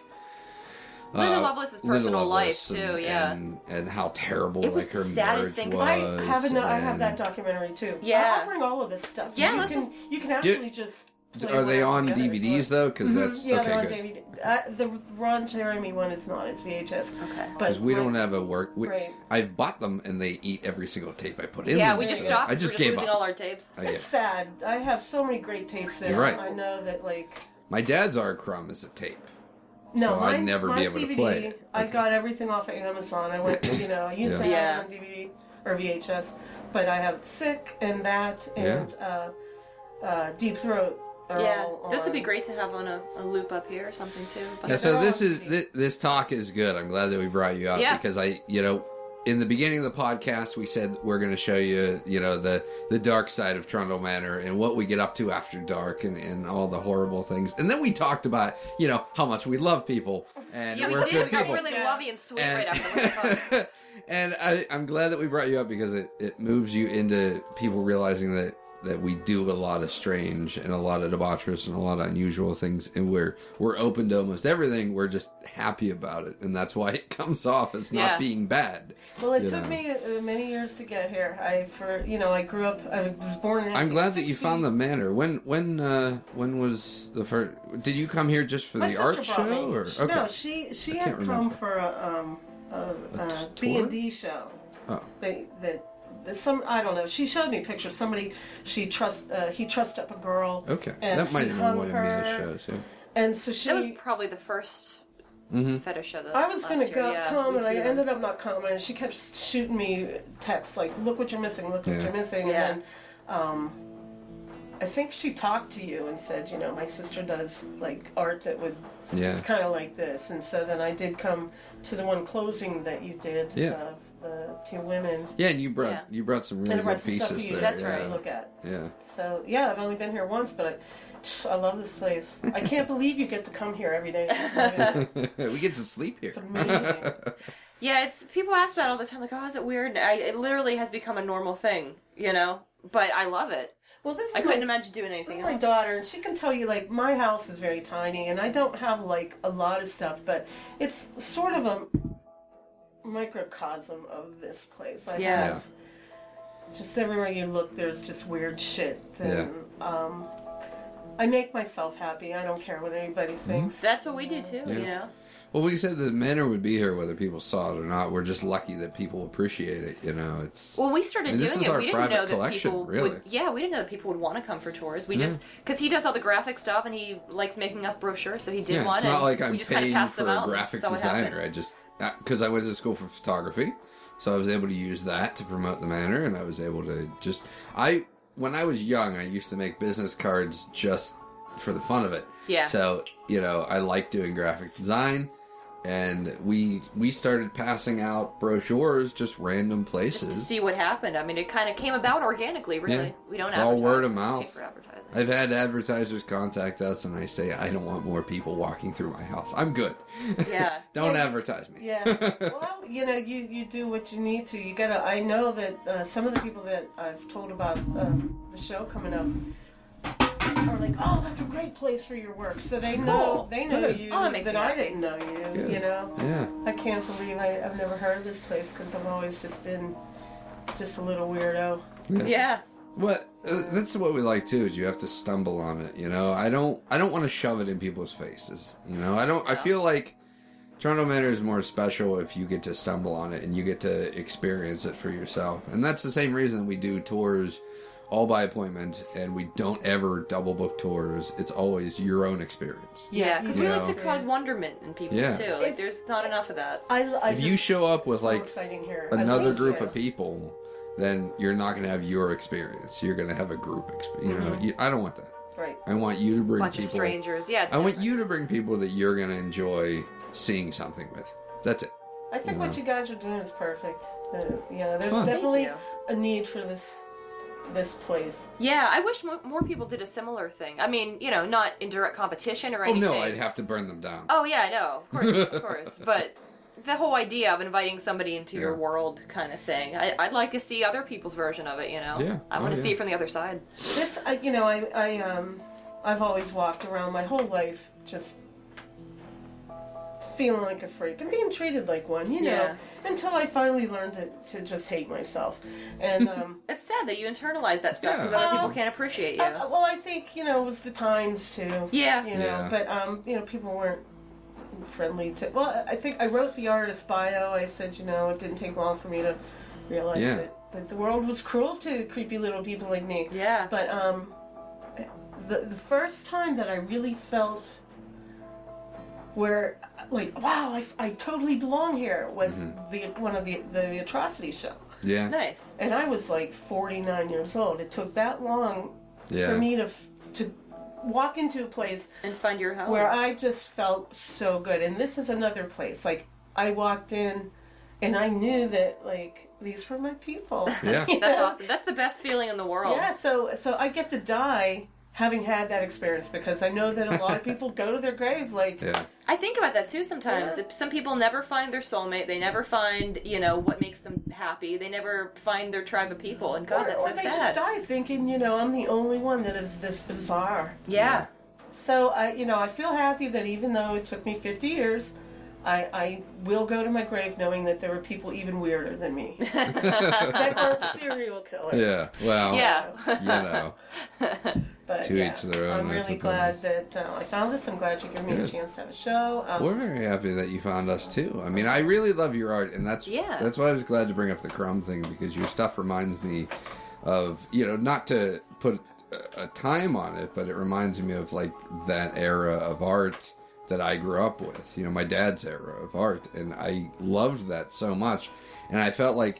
Linda Lovelace's personal life, too, and how terrible, like, her marriage thing. Was. I have that documentary, too. Yeah. I'll bring all of this stuff. Yeah, you can actually just... Are they on DVDs, though? Because that's... Yeah, they're on DVD. The Ron Jeremy one is not. It's VHS. Okay. Because we don't have a work... I've bought them, and they eat every single tape I put in. Yeah, we just stopped. I just gave up. We're losing all our tapes. It's sad. I have so many great tapes there. You're right. I know that, like... My dad's R. Crumb is a tape. No, so I'd never be able to play it. I got everything off of Amazon. I went, you know, I used to have it on DVD or VHS, but I have Sick and that and Deep Throat. This would be great to have on a loop up here or something too. Yeah, so this talk is good. I'm glad that we brought you up because in the beginning of the podcast, we said we're going to show you, you know, the dark side of Trundle Manor and what we get up to after dark and all the horrible things. And then we talked about, you know, how much we love people. And we're good people. We got really lovey and sweet right after the And I'm glad that we brought you up because it moves you into people realizing that we do a lot of strange and a lot of debaucherous and a lot of unusual things, and we're open to almost everything. We're just happy about it, and that's why it comes off as not being bad. Well, it took me many years to get here. I grew up. I was born in. I'm glad that you found the manor. When was the first? Did you come here just for the art show? Or okay. No, she had come for a B&D show. Oh, I don't know. She showed me pictures. Somebody he trussed up a girl. Okay, and that might have been one of Mia's shows. Yeah. And so that was probably the first fetish show that I was going to come, and I ended up not coming. And she kept shooting me texts like, "Look what you're missing. Look what you're missing." Yeah. And then I think she talked to you and said, "You know, my sister does like art that would." Yeah. It's kind of like this, and so then I did come to the one closing that you did of the two women. Yeah, and you brought some really good pieces there. That's right. To look at. Yeah. So I've only been here once, but I love this place. I can't believe you get to come here every day. We get to sleep here. It's amazing. It's people ask that all the time, like, "Oh, is it weird?" It literally has become a normal thing, you know. But I love it. Well, I couldn't imagine doing anything else. My daughter, and she can tell you, like, my house is very tiny, and I don't have, like, a lot of stuff, but it's sort of a microcosm of this place. I have just everywhere you look, there's just weird shit. And I make myself happy. I don't care what anybody thinks. That's what we do too, you know. Well, we said the manor would be here whether people saw it or not. We're just lucky that people appreciate it, you know. It's well, we started doing it. We didn't know that people would. Yeah, we didn't know that people would want to come for tours. We just because he does all the graphic stuff and he likes making up brochures, so he did one. It's not like I'm paying for a graphic designer. I just because I went to school for photography, so I was able to use that to promote the manor, and I was able to just When I was young, I used to make business cards just for the fun of it. Yeah. So, you know, I like doing graphic design, and we started passing out brochures just random places. Just to see what happened. I mean, it kind of came about organically, really. Yeah. We don't it's advertise. All word of mouth. I've had advertisers contact us, and I say, I don't want more people walking through my house. I'm good. Yeah. don't advertise me. Yeah. Well, you know, you do what you need to. You gotta. I know that some of the people that I've told about the show coming up are like, oh, that's a great place for your work. So they know you that I didn't know you. Good. You know. Yeah. I can't believe I've never heard of this place because I've always just been just a little weirdo. Yeah. What that's what we like too is you have to stumble on it, you know. I don't want to shove it in people's faces, you know. I feel like Trundle Manor is more special if you get to stumble on it and you get to experience it for yourself. And that's the same reason we do tours all by appointment, and we don't ever double book tours. It's always your own experience. Yeah, because we like to cause wonderment in people too. Like there's not enough of that. If you show up with like another group of people, then you're not going to have your experience. You're going to have a group experience. Mm-hmm. You know, I don't want that. Right. I want you to bring people. A bunch of strangers. Yeah. I want you to bring people that you're going to enjoy seeing something with. That's it. I think what you guys are doing is perfect. You know, there's definitely a need for this place. Yeah, I wish more people did a similar thing. I mean, you know, not in direct competition or anything. Oh, no, I'd have to burn them down. Oh, yeah, no, of course. But the whole idea of inviting somebody into your world kind of thing. I'd like to see other people's version of it, you know? Yeah. I want to see it from the other side. This, you know, I've always walked around my whole life just feeling like a freak and being treated like one, you know, until I finally learned to just hate myself. And it's sad that you internalize that stuff because other people can't appreciate you. Well, I think, you know, it was the times too. Yeah. You know, but, you know, people weren't friendly to. Well, I think I wrote the artist bio. I said, you know, it didn't take long for me to realize that the world was cruel to creepy little people like me. Yeah. But the first time that I really felt where, like, wow, I totally belong here was the Atrocity show. Yeah. Nice. And I was like 49 years old. It took that long for me to walk into a place and find your home where I just felt so good. And this is another place. Like, I walked in and I knew that, like, these were my people. Yeah. That's awesome. That's the best feeling in the world. Yeah, so I get to die having had that experience, because I know that a lot of people go to their grave like... Yeah. I think about that too sometimes. Yeah. Some people never find their soulmate. They never find, you know, what makes them happy. They never find their tribe of people. And God, that's so sad. Or they just die thinking, you know, I'm the only one that is this bizarre. Yeah. So, you know, I feel happy that even though it took me 50 years... I will go to my grave knowing that there were people even weirder than me that weren't serial killers. Yeah, well, you know, but to each their own. I'm really glad that I found this. I'm glad you gave me a chance to have a show. We're very happy that you found us too. I mean, I really love your art, and that's why I was glad to bring up the Crumb thing, because your stuff reminds me of, you know, not to put a time on it, but it reminds me of like that era of art that I grew up with, you know, my dad's era of art, and I loved that so much, and I felt like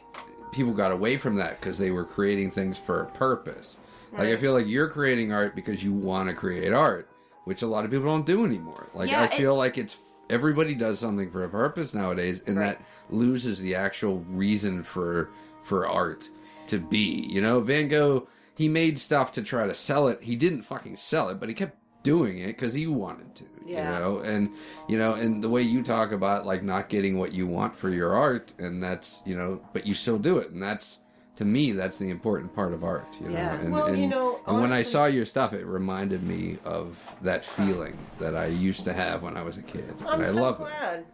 people got away from that because they were creating things for a purpose. Right. Like, I feel like you're creating art because you want to create art, which a lot of people don't do anymore. Like, I feel like it's everybody does something for a purpose nowadays, and that loses the actual reason for art to be. You know, Van Gogh, he made stuff to try to sell it. He didn't fucking sell it, but he kept doing it because he wanted to, you know, and, you know, and the way you talk about, like, not getting what you want for your art, and that's, you know, but you still do it, and that's, to me, that's the important part of art, you know, and, well, and, you know, and honestly, when I saw your stuff, it reminded me of that feeling that I used to have when I was a kid, and I love it. I'm so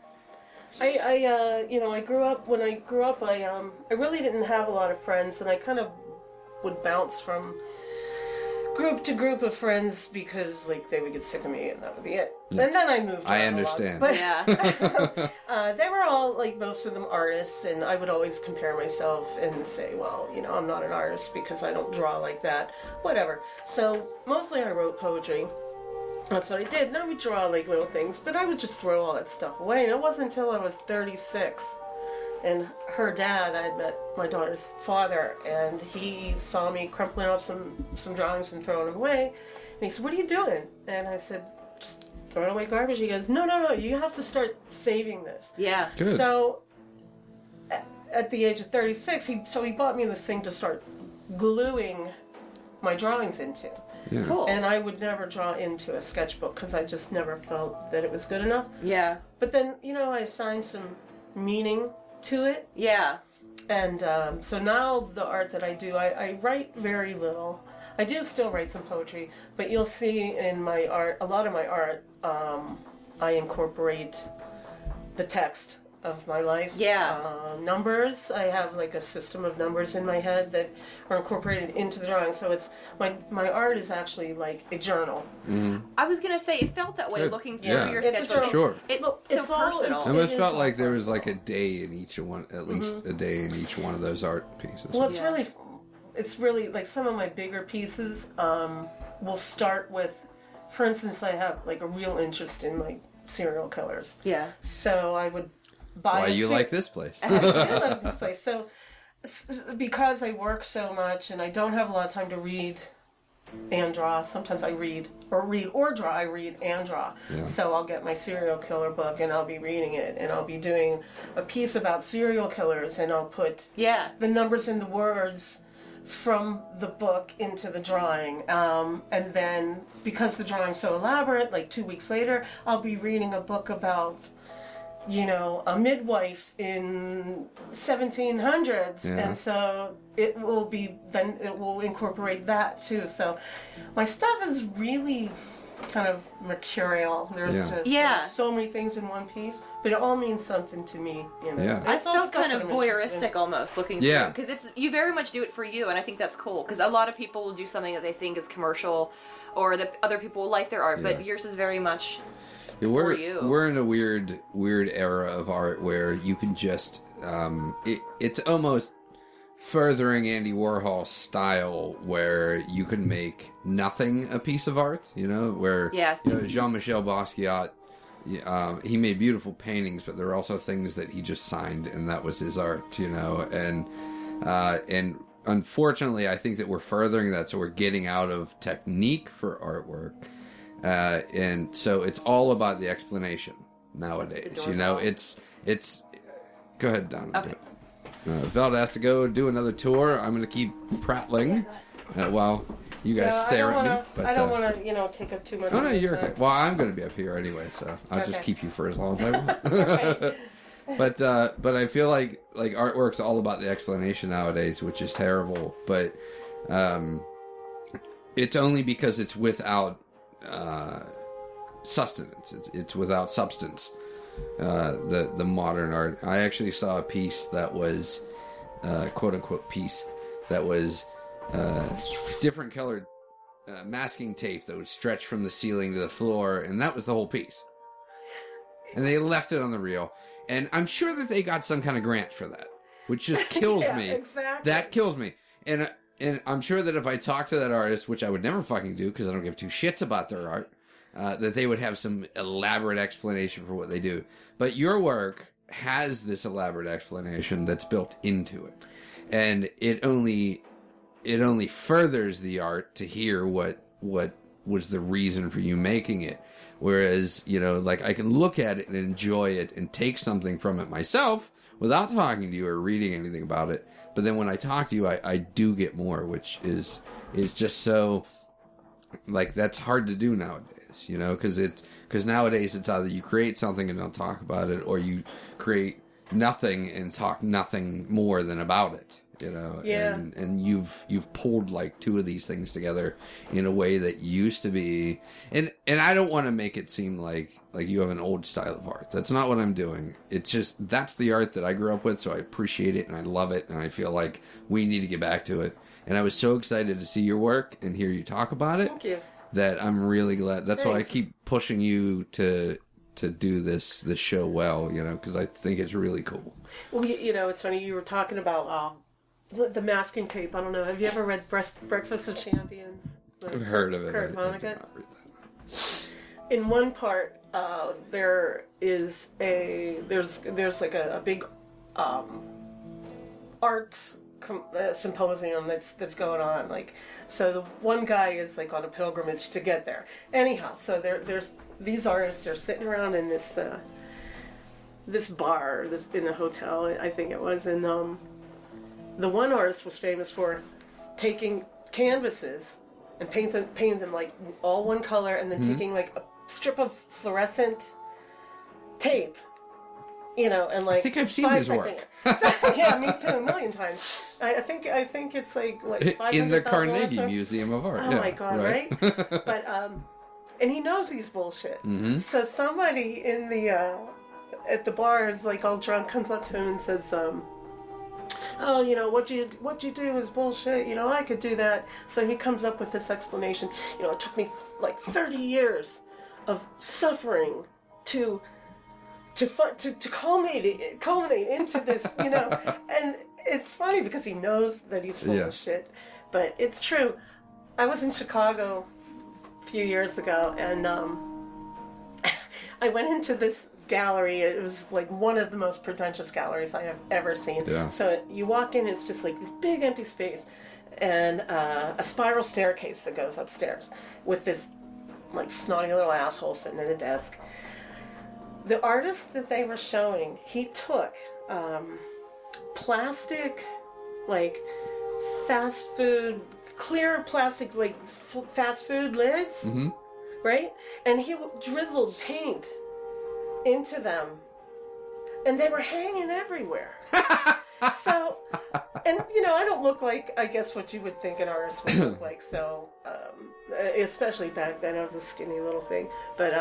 glad. I you know, when I grew up, I really didn't have a lot of friends, and I kind of would bounce from group to group of friends because, like, they would get sick of me and that would be it. Yeah. And then I moved on. I understand. But yeah. They were all, like, most of them artists, and I would always compare myself and say, well, you know, I'm not an artist because I don't draw like that. Whatever. So mostly I wrote poetry. That's what I did. And I would draw, like, little things, but I would just throw all that stuff away. And it wasn't until I was 36. And her dad, I had met my daughter's father, and he saw me crumpling up some drawings and throwing them away. And he said, "What are you doing?" And I said, "Just throwing away garbage." He goes, "No, no, no, you have to start saving this." Yeah. Good. So at the age of 36, he bought me this thing to start gluing my drawings into. Yeah. Cool. And I would never draw into a sketchbook because I just never felt that it was good enough. Yeah. But then, you know, I assigned some meaning to it. Yeah. And so now the art that I do, I write very little. I do still write some poetry, but you'll see in my art, a lot of my art, I incorporate the text of my life. Yeah. Numbers. I have like a system of numbers in my head that are incorporated into the drawing. So it's my art is actually like a journal. Mm-hmm. I was gonna say it felt that way looking through your schedule. Sure. It's so personal. It almost felt like there was like a day in each one, at least a day in each one of those art pieces. Well, it's really like some of my bigger pieces will start with, for instance, I have like a real interest in like serial killers. Yeah. So I would. Why you like this place? I do like this place. So, because I work so much and I don't have a lot of time to read and draw. Sometimes I read or draw. I read and draw. Yeah. So I'll get my serial killer book and I'll be reading it and I'll be doing a piece about serial killers and I'll put the numbers and the words from the book into the drawing. And then because the drawing's so elaborate, like 2 weeks later, I'll be reading a book about, you know, a midwife in 1700s, and so it will be, then it will incorporate that too. So my stuff is really kind of mercurial. There's just like, so many things in one piece, but it all means something to me, you know. Yeah. I felt kind of voyeuristic almost looking through, because it's, you very much do it for you, and I think that's cool, because a lot of people will do something that they think is commercial or that other people will like their art, but yours is very much... Yeah, we're in a weird era of art where you can just it's almost furthering Andy Warhol's style where you can make nothing a piece of art, you know, where you know, Jean-Michel Basquiat, he made beautiful paintings, but there were also things that he just signed and that was his art, you know, and unfortunately I think that we're furthering that, so we're getting out of technique for artwork. And so it's all about the explanation nowadays, you know, it's, go ahead, Donna. Okay. Velda has to go do another tour. I'm going to keep prattling while you guys stare at me. But, I don't want to, you know, take up too much. Oh, no, you're okay. Well, I'm going to be up here anyway, so I'll just keep you for as long as I want. Okay. But I feel like artwork's all about the explanation nowadays, which is terrible, but, it's only because it's without sustenance. It's without substance. The modern art. I actually saw a piece that was quote unquote piece that was different colored masking tape that would stretch from the ceiling to the floor, and that was the whole piece. And they left it on the reel, and I'm sure that they got some kind of grant for that, which just kills me. Exactly. That kills me. And I'm sure that if I talked to that artist, which I would never fucking do because I don't give two shits about their art, that they would have some elaborate explanation for what they do. But your work has this elaborate explanation that's built into it. And it only furthers the art to hear what was the reason for you making it. Whereas, you know, like I can look at it and enjoy it and take something from it myself without talking to you or reading anything about it. But then when I talk to you, I do get more, which is just so, like, that's hard to do nowadays, you know, because nowadays it's either you create something and don't talk about it, or you create nothing and talk nothing more than about it. you know? Yeah. And you've pulled like two of these things together in a way that used to be, and I don't want to make it seem like you have an old style of art. That's not what I'm doing. It's just, that's the art that I grew up with. So I appreciate it and I love it. And I feel like we need to get back to it. And I was so excited to see your work and hear you talk about it. Thank you. That I'm really glad. That's Thanks. Why I keep pushing you to do this show well, you know, because I think it's really cool. Well, you know, it's funny. You were talking about the masking tape. I don't know. Have you ever read Breakfast of Champions? I've heard of it. Kurt Vonnegut. In one part, there's like a big art symposium that's going on. Like, so the one guy is like on a pilgrimage to get there. Anyhow, so there's these artists are sitting around in this bar in a hotel, I think it was, and the one artist was famous for taking canvases and painting them like all one color, and then taking like a strip of fluorescent tape. You know, and like I think I've seen his work. So, yeah, me too, a million times. I think it's like what, $500,000 in the Carnegie Museum of Art. Oh yeah, my God, right? But and he knows he's bullshit. Mm-hmm. So somebody in the at the bar is like all drunk, comes up to him and says, "Oh, you know what you do is bullshit. You know, I could do that." So he comes up with this explanation. You know, it took me like 30 years of suffering to culminate into this, you know, and it's funny because he knows that he's full of shit, but it's true. I was in Chicago a few years ago, and I went into this gallery. It was like one of the most pretentious galleries I have ever seen. Yeah. So you walk in, it's just like this big empty space, and a spiral staircase that goes upstairs with this like snotty little asshole sitting at a desk. The artist that they were showing, he took plastic, like fast food, clear plastic, like fast food lids, right? And he drizzled paint into them, and they were hanging everywhere. So, and you know, I don't look like, I guess, what you would think an artist would look like. So, especially back then, I was a skinny little thing, but.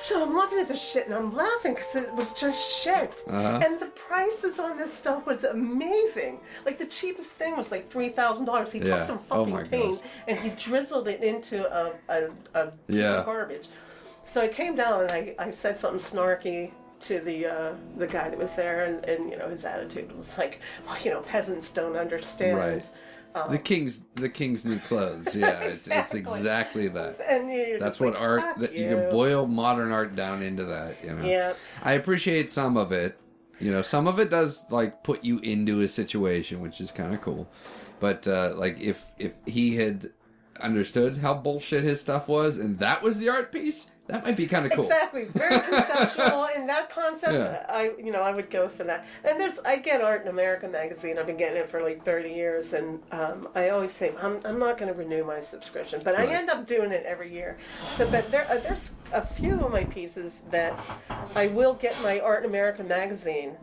So I'm looking at this shit and I'm laughing because it was just shit. Uh-huh. And the prices on this stuff was amazing. Like the cheapest thing was like $3,000. He took some fucking paint and he drizzled it into a piece of garbage. So I came down and I said something snarky to the guy that was there, and you know, his attitude was like, well, you know, peasants don't understand. Right. The king's new clothes. Yeah, exactly. It's exactly that. And that's what like, art. That you can boil modern art down into that. You know. Yeah. I appreciate some of it. You know, some of it does like put you into a situation, which is kind of cool. But like if he had understood how bullshit his stuff was, and that was the art piece, that might be kind of cool. Exactly. Very conceptual. In that concept, I would go for that. And I get Art in America magazine. I've been getting it for like 30 years. And I always say, I'm not going to renew my subscription. But I end up doing it every year. So, but there's a few of my pieces that I will get my Art in America magazine.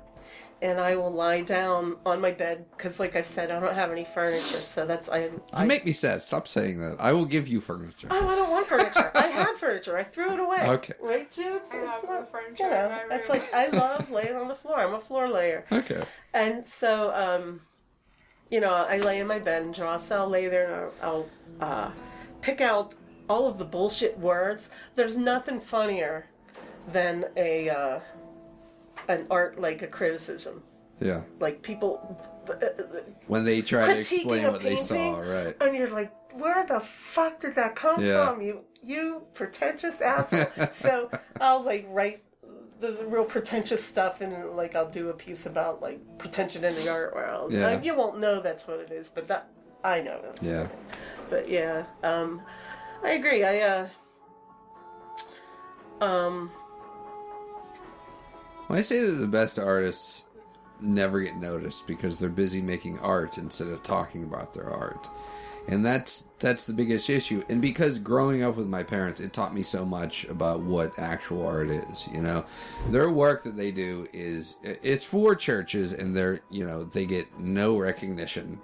And I will lie down on my bed because, like I said, I don't have any furniture. So that's You make me sad. Stop saying that. I will give you furniture. Oh, I don't want furniture. I had furniture. I threw it away. Okay. Right, Jude? I have the furniture. You know, in my room. It's like I love laying on the floor. I'm a floor layer. Okay. And so, you know, I lay in my bed and draw. So I'll lay there and I'll pick out all of the bullshit words. There's nothing funnier than an art, like a criticism. Yeah. Like people... when they try to explain what they saw, right. And you're like, where the fuck did that come from? You pretentious asshole. So I'll like write the real pretentious stuff, and like I'll do a piece about like pretension in the art world. Yeah. Like, you won't know that's what it is, but that I know that's what it is. But yeah, I agree. Well, I say that the best artists never get noticed because they're busy making art instead of talking about their art. And that's the biggest issue. And because growing up with my parents, it taught me so much about what actual art is, you know. Their work that they do is, it's for churches, and they're, you know, they get no recognition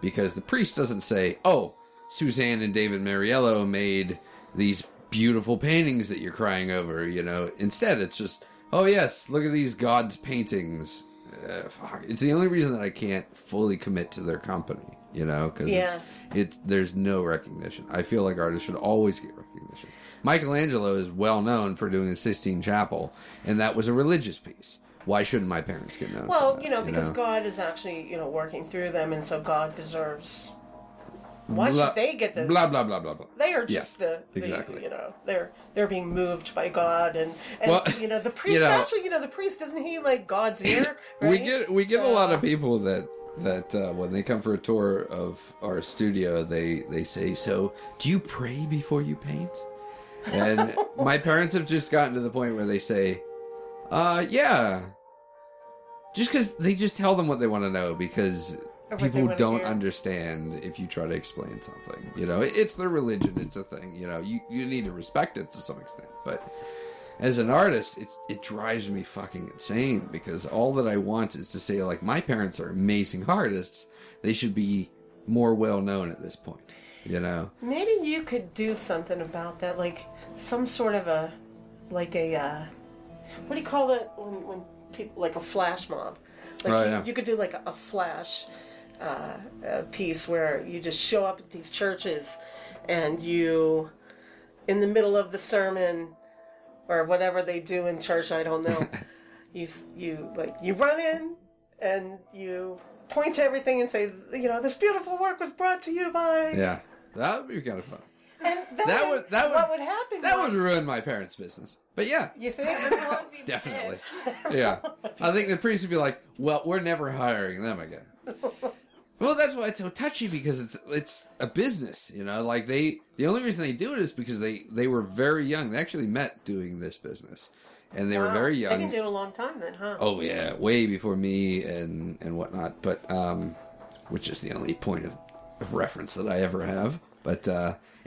because the priest doesn't say, oh, Suzanne and David Mariello made these beautiful paintings that you're crying over, you know. Instead, it's just, oh yes, look at these God's paintings. It's the only reason that I can't fully commit to their company, you know, because it's there's no recognition. I feel like artists should always get recognition. Michelangelo is well known for doing the Sistine Chapel, and that was a religious piece. Why shouldn't my parents get known? Well, that, you know, because God is actually, you know, working through them, and so God deserves. Why should they get the blah blah blah blah blah? They are just exactly. You know, they're being moved by God, and well, you know, the priest, you know, actually, you know, the priest, isn't he like God's ear? Right? We get a lot of people that when they come for a tour of our studio, they say, so do you pray before you paint? And my parents have just gotten to the point where they say, yeah, just because they just tell them what they want to know, because people don't understand if you try to explain something. You know, it's their religion. It's a thing. You know, you need to respect it to some extent. But as an artist, it drives me fucking insane, because all that I want is to say, like, my parents are amazing artists. They should be more well known at this point. You know, maybe you could do something about that, like some sort of a, like a, what do you call it when people, like a flash mob? Like you could do like a flash. A piece where you just show up at these churches and you, in the middle of the sermon or whatever they do in church, I don't know, you run in and you point to everything and say, you know, this beautiful work was brought to you by... Yeah, that would be kind of fun. And that would what would happen? That would ruin my parents' business. But yeah, you think definitely, yeah. I think the priest would be like, well, we're never hiring them again. Well, that's why it's so touchy, because it's a business, you know. Like the only reason they do it is because they were very young. They actually met doing this business, and they were very young. They can do it a long time then, huh? Oh yeah, way before me and whatnot. But which is the only point of reference that I ever have. But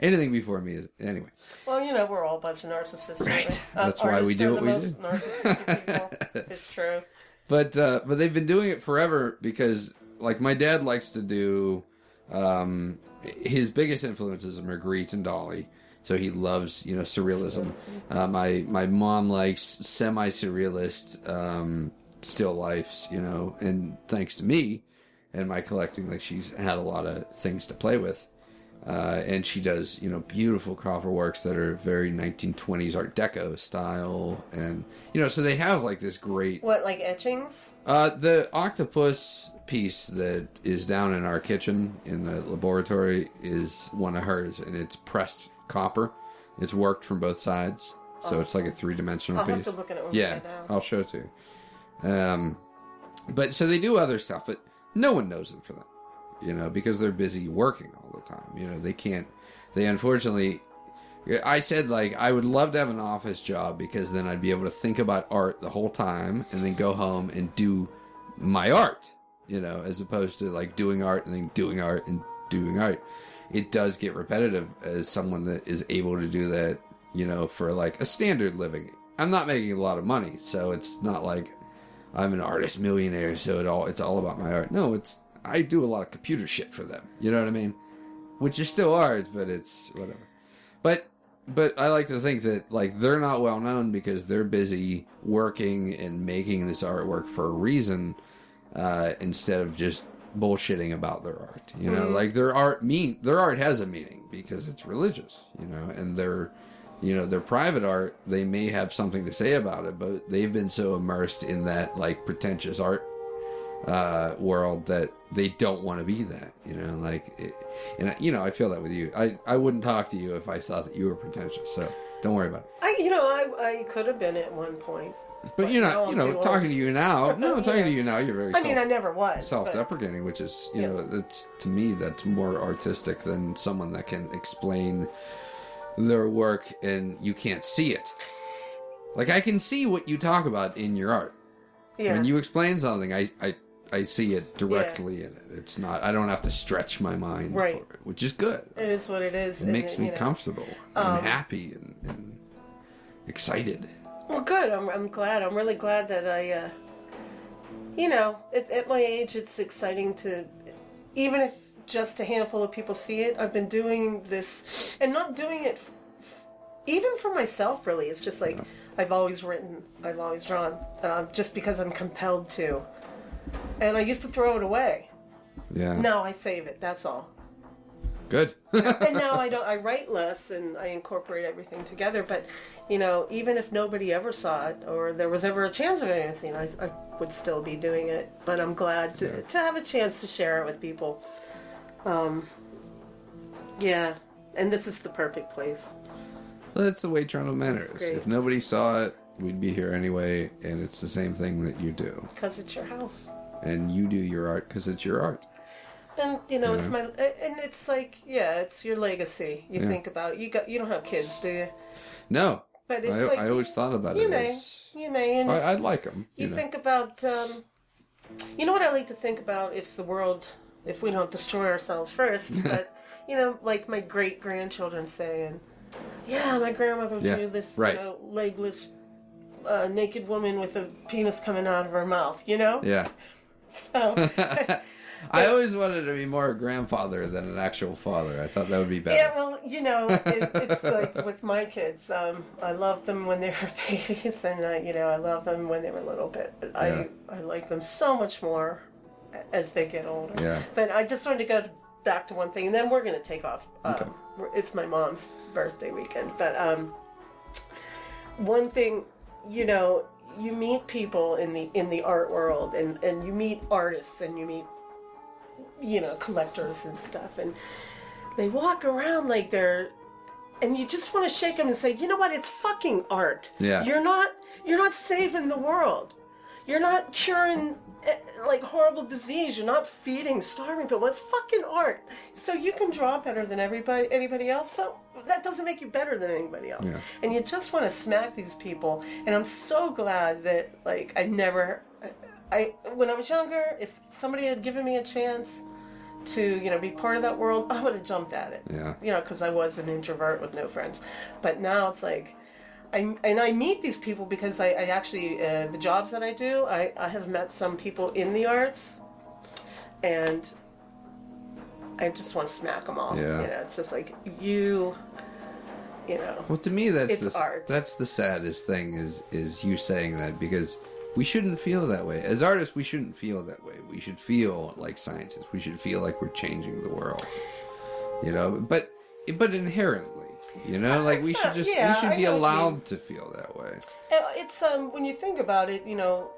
anything before me is anyway. Well, you know, we're all a bunch of narcissists, right? That's why we do what we do. Narcissistic people. It's true. But they've been doing it forever because. Like, my dad likes to do, his biggest influences are Magritte and Dali. So he loves, you know, surrealism. My mom likes semi-surrealist, still lifes, you know, and thanks to me and my collecting, like, she's had a lot of things to play with. And she does, you know, beautiful copper works that are very 1920s Art Deco style. And, you know, so they have, like, this great... What, like etchings? The octopus piece that is down in our kitchen in the laboratory is one of hers. And it's pressed copper. It's worked from both sides. So it's like a three-dimensional piece. I'll have to look at it when we get out. I'll show it to you. But, so they do other stuff, but no one knows them for that. You know, because they're busy working all the time. You know, they can't... They unfortunately... I said, like, I would love to have an office job because then I'd be able to think about art the whole time and then go home and do my art, you know, as opposed to, like, doing art and then doing art and doing art. It does get repetitive as someone that is able to do that, you know, for, like, a standard living. I'm not making a lot of money, so it's not like I'm an artist millionaire, so it's all about my art. No, I do a lot of computer shit for them. You know what I mean? Which is still art, but it's whatever. But I like to think that, like, they're not well known because they're busy working and making this artwork for a reason, instead of just bullshitting about their art. You know, like their art has a meaning because it's religious, you know, and their private art, they may have something to say about it, but they've been so immersed in that, like, pretentious art world that they don't want to be that, you know, like, you know, I feel that with you. I wouldn't talk to you if I thought that you were pretentious, so don't worry about it. I could have been at one point. But you're not, you know, talking to you now. No, talking to you now, you're very I never was. Self-deprecating, but, which is, you know, that's, to me, that's more artistic than someone that can explain their work and you can't see it. Like, I can see what you talk about in your art. Yeah. When you explain something, I I see it directly in it. It's not, I don't have to stretch my mind for it, which is good. It is what it is. It makes me comfortable and happy and excited. Well, good. I'm glad. I'm really glad that I, you know, at my age, it's exciting to, even if just a handful of people see it, I've been doing this and not doing it even for myself, really. It's just like, I've always written, I've always drawn, just because I'm compelled to. And I used to throw it away. Yeah. Now I save it, that's all. Good. And now I don't. I write less and I incorporate everything together, but, you know, even if nobody ever saw it or there was ever a chance of anything, I would still be doing it. But I'm glad to have a chance to share it with people. Yeah. And this is the perfect place. Well, that's the way Trundle Manor is. If nobody saw it, we'd be here anyway, and it's the same thing that you do. Because it's your house. And you do your art because it's your art. And, you know, it's my... And it's like, yeah, it's your legacy. You think about it. You don't have kids, do you? No. But it's like... I always thought about it. You may. And I'd like them. You think about... you know what I like to think about if the world... If we don't destroy ourselves first, but, you know, like my great-grandchildren say, and, yeah, my grandmother drew this, you know, legless... A naked woman with a penis coming out of her mouth, you know? Yeah. So. I always wanted to be more a grandfather than an actual father. I thought that would be better. Yeah, well, you know, it's like with my kids. I loved them when they were babies, and, you know, I loved them when they were little bit. But I like them so much more as they get older. Yeah. But I just wanted to go back to one thing, and then we're going to take off. Okay. It's my mom's birthday weekend. But one thing... You know, you meet people in the art world, and you meet artists, and you meet, you know, collectors and stuff, and they walk around like they're, and you just want to shake them and say, you know what, it's fucking art. Yeah. You're not saving the world. You're not curing, like, horrible disease. You're not feeding starving people. It's fucking art. So you can draw better than anybody else. So that doesn't make you better than anybody else. Yeah. And you just want to smack these people. And I'm so glad that, like, when I was younger, if somebody had given me a chance to, you know, be part of that world, I would have jumped at it. Yeah. You know, because I was an introvert with no friends. But now it's like... I meet these people because I actually, the jobs that I do, I have met some people in the arts, and I just want to smack them all. Yeah. You know, it's just like, you know. Well, to me, that's the saddest thing is you saying that, because we shouldn't feel that way. As artists, we shouldn't feel that way. We should feel like scientists. We should feel like we're changing the world, you know, but inherently. You know, like, we should be allowed to feel that way. It's, when you think about it, you know,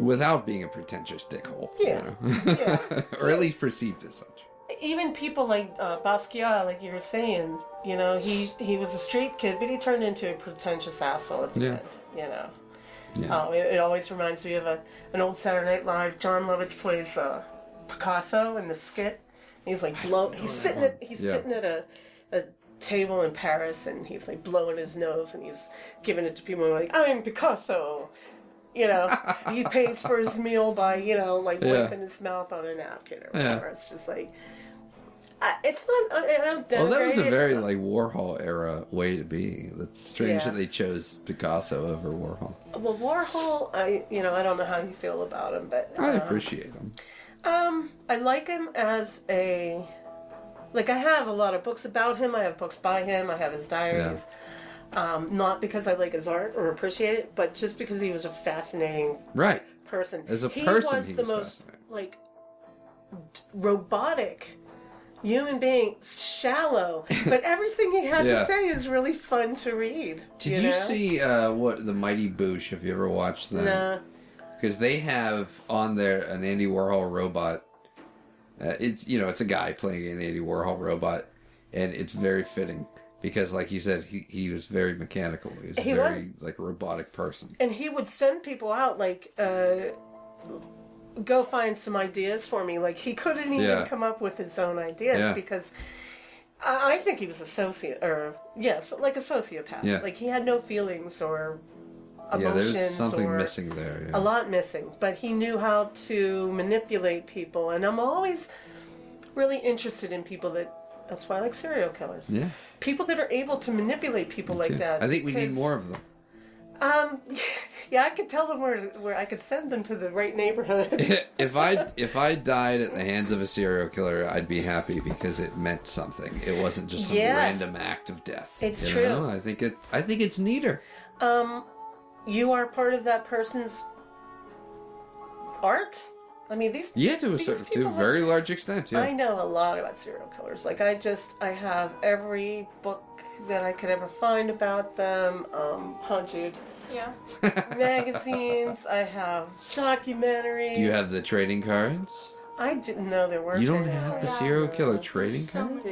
without being a pretentious dickhole. Yeah. You know? Yeah. Or at least perceived as such. Even people like Basquiat, like you were saying, you know, he was a street kid, but he turned into a pretentious asshole at the end, you know. Yeah. It always reminds me of an old Saturday Night Live. John Lovitz plays Picasso in the skit. He's like, sitting at a table in Paris, and he's like blowing his nose, and he's giving it to people like, I'm Picasso, you know. He pays for his meal by, you know, like wiping his mouth on a napkin or whatever. It's just like, it's not, I don't denigrate. Well, that was a very like Warhol era way to be. That's strange that they chose Picasso over Warhol. Well, Warhol, I don't know how you feel about him, but I appreciate him. I like him as a, like, I have a lot of books about him. I have books by him. I have his diaries. Yeah. Not because I like his art or appreciate it, but just because he was a fascinating person. As a person, he was the most like robotic human being, shallow. But everything he had to say is really fun to read. Did you see the Mighty Boosh? Have you ever watched that? No. Because they have on there an Andy Warhol robot. It's, you know, it's a guy playing an Andy Warhol robot, and it's very fitting because, like you said, he was very mechanical. He was a very robotic person. And he would send people out, like, go find some ideas for me. Like, he couldn't even come up with his own ideas because I think he was a sociopath. Like, he had no feelings or emotions. Yeah, there's something missing there. Yeah. A lot missing. But he knew how to manipulate people. And I'm always really interested in people that... That's why I like serial killers. Yeah. People that are able to manipulate people like that. I think we need more of them. Yeah, I could tell them where I could send them to the right neighborhood. If I died at the hands of a serial killer, I'd be happy because it meant something. It wasn't just some random act of death. It's true. Know? I think it's neater. You are part of that person's art. I mean, to a very large extent, yeah. I know a lot about serial killers. Like, I have every book that I could ever find about them. Hunted. Yeah. Magazines. I have documentaries. Do you have the trading cards? I didn't know there were. You don't have the serial killer trading cards?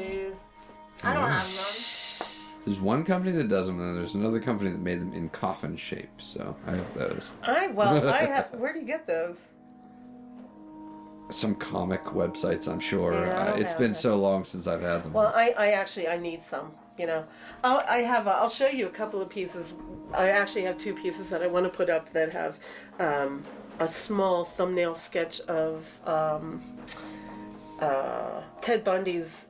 I don't have them. There's one company that does them, and there's another company that made them in coffin shape, so I have those. I have... Where do you get those? Some comic websites, I'm sure. Yeah, it's been so long since I've had them. Well, I need some, you know. I'll show you a couple of pieces. I actually have two pieces that I want to put up that have a small thumbnail sketch of Ted Bundy's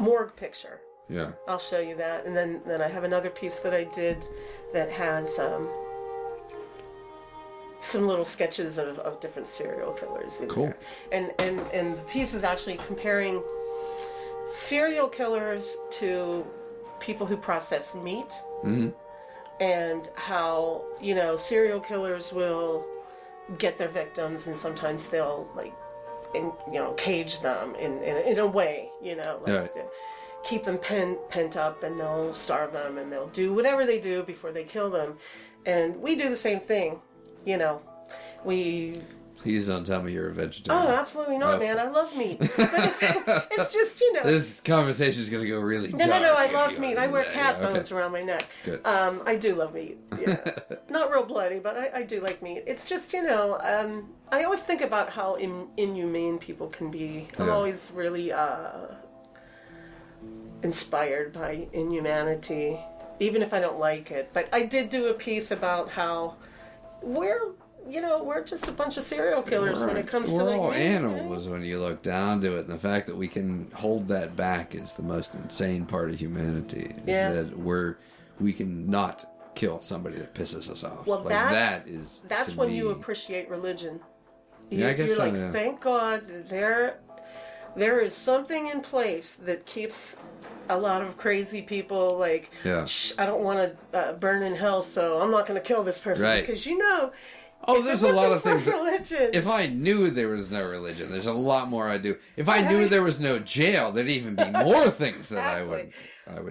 morgue picture. Yeah. I'll show you that. And then I have another piece that I did that has... some little sketches of different serial killers in there. And the piece is actually comparing serial killers to people who process meat, mm-hmm. and how, you know, serial killers will get their victims and sometimes they'll cage them in a way, you know, keep them pent up, and they'll starve them and they'll do whatever they do before they kill them. And we do the same thing. You know, we... Please don't tell me you're a vegetarian. Oh, absolutely not, man. I love meat. But it's just, you know... This conversation is going to go really dark. No, I love meat. I wear cat bones around my neck. Good. I do love meat. Yeah. Not real bloody, but I do like meat. It's just, you know, I always think about how inhumane people can be. I'm always really inspired by inhumanity, even if I don't like it. But I did do a piece about how... We're just a bunch of serial killers when it comes to... We're all animals when you look down to it, and the fact that we can hold that back is the most insane part of humanity. Yeah. Is that we can not kill somebody that pisses us off. Well, that's when you appreciate religion. Yeah, I guess you're thank God there is something in place that keeps a lot of crazy people I don't want to burn in hell, so I'm not going to kill this person. Right. Because, you know... Oh, there's a lot of things... Religion. If I knew there was no religion, there's a lot more I'd do. If I knew there was no jail, there'd even be more things that I would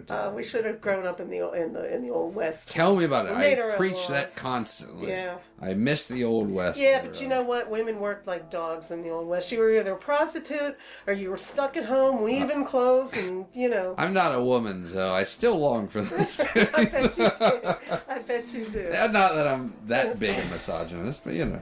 do. We should have grown up in the Old West. Tell me about it. I preach that constantly. Yeah. I miss the Old West. Yeah, but you know what? Women worked like dogs in the Old West. You were either a prostitute or you were stuck at home weaving clothes and, you know. I'm not a woman, so I still long for this. I bet you do. Not that I'm that big a misogynist, but, you know.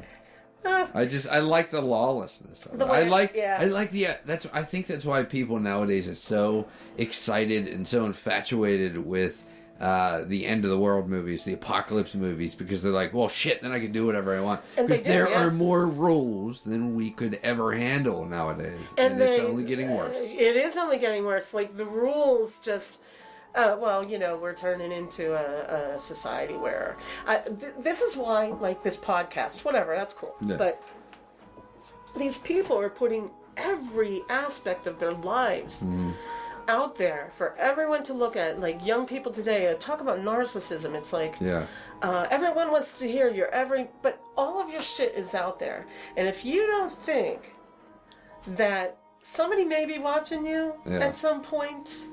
I like the lawlessness. I think that's why people nowadays are so excited and so infatuated with the end of the world movies, the apocalypse movies, because they're like, well, shit, then I can do whatever I want. Because there are more rules than we could ever handle nowadays. And it's only getting worse. It is only getting worse. Like, the rules just... we're turning into a society where... this is why, this podcast, whatever, that's cool. Yeah. But these people are putting every aspect of their lives out there for everyone to look at. Like, young people today, talk about narcissism. It's everyone wants to hear your every... But all of your shit is out there. And if you don't think that somebody may be watching you at some point...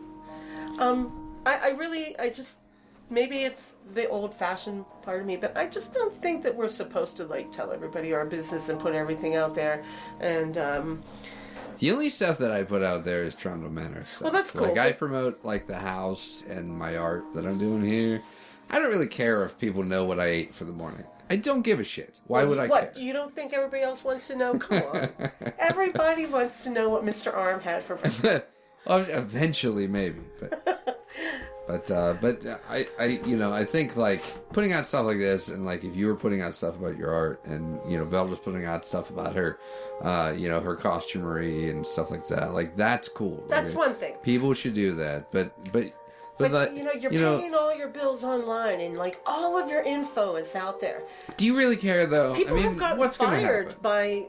maybe it's the old-fashioned part of me, but I just don't think that we're supposed to, tell everybody our business and put everything out there, and, The only stuff that I put out there is Trundle Manor stuff. Well, that's cool. I promote, the house and my art that I'm doing here. I don't really care if people know what I ate for the morning. I don't give a shit. Why would I care? What? You don't think everybody else wants to know? Come on. Everybody wants to know what Mr. Arm had for breakfast. Eventually, maybe. But But I you know, I think like putting out stuff like this, and like if you were putting out stuff about your art, and you know Velda's putting out stuff about her, you know, her costumery and stuff like that. Like that's cool. Right? That's one thing. People should do that. But you know, you're paying all your bills online, and like all of your info is out there. Do you really care though? People have gotten fired by,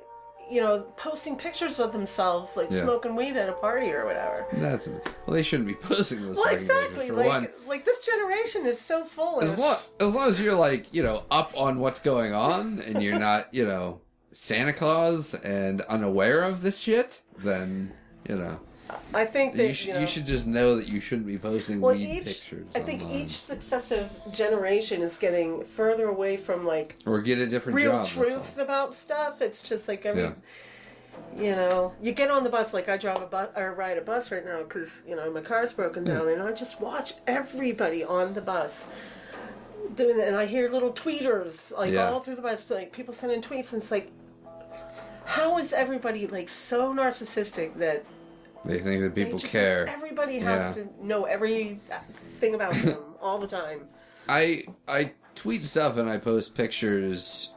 you know, posting pictures of themselves, like smoking weed at a party or whatever. That's well, they shouldn't be posting those. Well, exactly. For one. Like this generation is so foolish. As long as you're like, you know, up on what's going on, and you're not, you know, Santa Claus and unaware of this shit, then you know. I think that you should just know that you shouldn't be posting weed pictures. I think online. Each successive generation is getting further away from like or get a different real job, truth about stuff. It's just like you know, you get on the bus. Like I drive a bus or ride a bus right now because you know my car's broken down, and I just watch everybody on the bus doing that, and I hear little tweeters like all through the bus, like people sending tweets, and it's like, how is everybody like so narcissistic that? They think that people care. Everybody has to know everything about them all the time. I tweet stuff and I post pictures,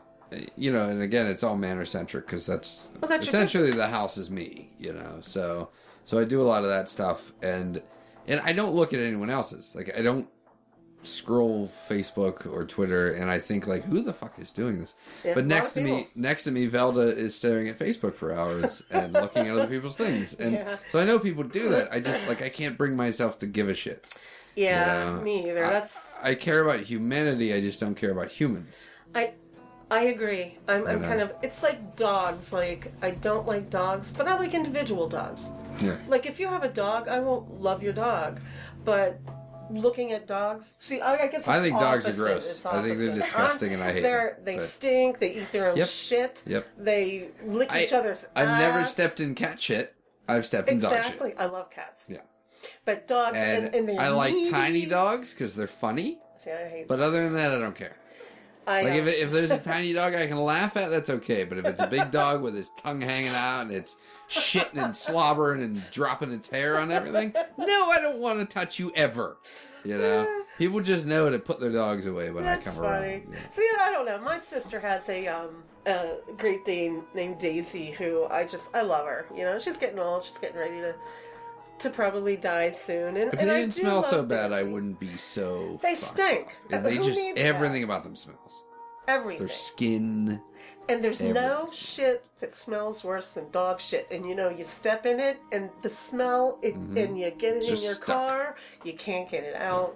you know, and again, it's all manner-centric because that's essentially the house is me, you know. So I do a lot of that stuff, and I don't look at anyone else's. Like, I don't scroll Facebook or Twitter, and I think, like, who the fuck is doing this? Yeah, but next to me, Velda is staring at Facebook for hours and looking at other people's things. And so I know people do that. I just, like, I can't bring myself to give a shit. Yeah, you know? Me either. I care about humanity. I just don't care about humans. I agree. I'm kind of... It's like dogs. Like, I don't like dogs, but I like individual dogs. Yeah. Like, if you have a dog, I won't love your dog, but... Looking at dogs. See, I guess I think dogs are gross. I think they're disgusting, and I hate them. They stink. They eat their own shit. Yep. They lick each other's ass. I've never stepped in cat shit. I've stepped in dog shit. Exactly. I love cats. Yeah. But dogs, and they're I like needy. Tiny dogs because they're funny. See, I hate them. But other than that, I don't care. Like, if there's a tiny dog I can laugh at, that's okay. But if it's a big dog with his tongue hanging out and it's shitting and slobbering and dropping its hair on everything, no, I don't want to touch you ever. You know? Yeah. People just know to put their dogs away when I come around. Yeah. See, I don't know. My sister has a Great Dane named Daisy who I love her. You know, she's getting old. She's getting ready to probably die soon. And, if they didn't smell so bad, I wouldn't be so. They stink. They just everything about them smells. Everything. Their skin. And there's no shit that smells worse than dog shit. And you know, you step in it, and the smell, and you get it just in your car. You can't get it out.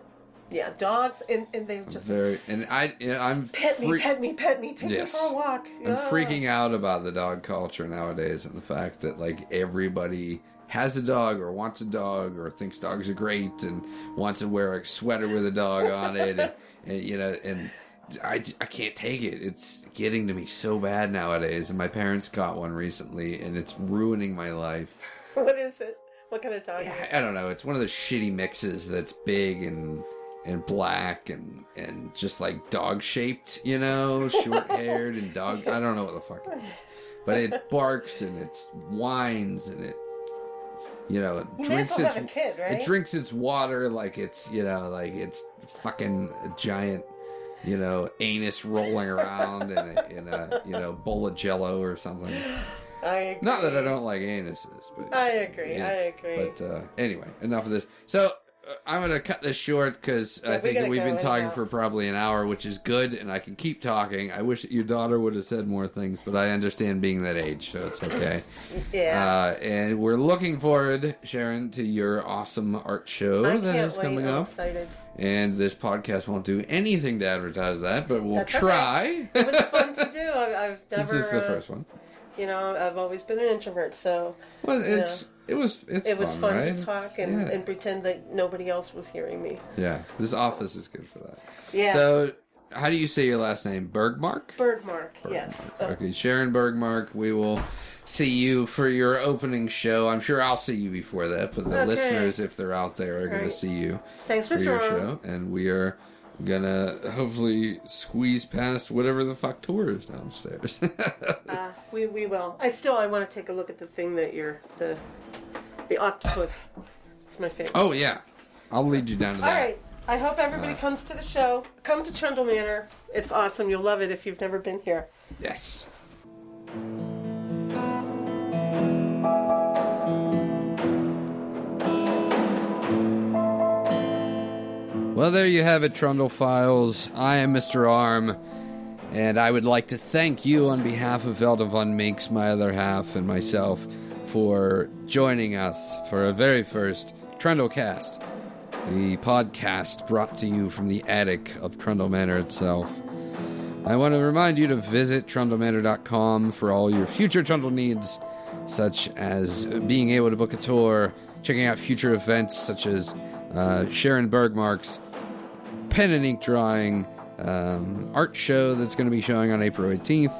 Yeah, dogs, and they just I'm pet me, take me for a walk. I'm freaking out about the dog culture nowadays, and the fact that like everybody has a dog or wants a dog or thinks dogs are great and wants to wear a sweater with a dog on it and you know, and I can't take it. It's getting to me so bad nowadays, and my parents got one recently and it's ruining my life. What is it? What kind of dog is it? I don't know. It's one of the shitty mixes that's big and black and just like dog shaped, you know, short haired and dog. I don't know what the fuck it is. But it barks and it whines and it, you know, it drinks its have a kid, right? It drinks its water like it's, you know, like it's fucking a giant, you know, anus rolling around in a you know, bowl of Jello or something. I agree. Not that I don't like anuses, but I agree. But anyway, enough of this. So I'm gonna cut this short because I think that we've been talking for probably an hour, which is good, and I can keep talking. I wish that your daughter would have said more things, but I understand being that age, so it's okay. And we're looking forward, Sharon, to your awesome art show that is coming up. I'm excited. And this podcast won't do anything to advertise that, but we'll try. Okay. It was fun to do. I've never. This is the first one. You know, I've always been an introvert, so. Well, it's. It was fun, right? To talk and pretend that nobody else was hearing me. Yeah, this office is good for that. Yeah. So, how do you say your last name? Bergmark? Bergmark, yes. Okay, Sharon Bergmark, we will see you for your opening show. I'm sure I'll see you before that, but the listeners, if they're out there, are going to see you. Thanks for your show. And we are going to hopefully squeeze past whatever the fuck tour is downstairs. We will. I want to take a look at the thing that the octopus. It's my favorite. Oh, yeah. I'll lead you down to that. All right. I hope everybody comes to the show. Come to Trundle Manor. It's awesome. You'll love it if you've never been here. Yes. Well, there you have it, Trundle Files. I am Mr. Arm, and I would like to thank you on behalf of Velda von Minx, my other half, and myself for joining us for our very first Trundle Cast, the podcast brought to you from the attic of Trundle Manor itself. I want to remind you to visit trundlemanor.com for all your future Trundle needs, such as being able to book a tour, checking out future events such as Sharon Bergmark's pen and ink drawing art show that's going to be showing on April 18th,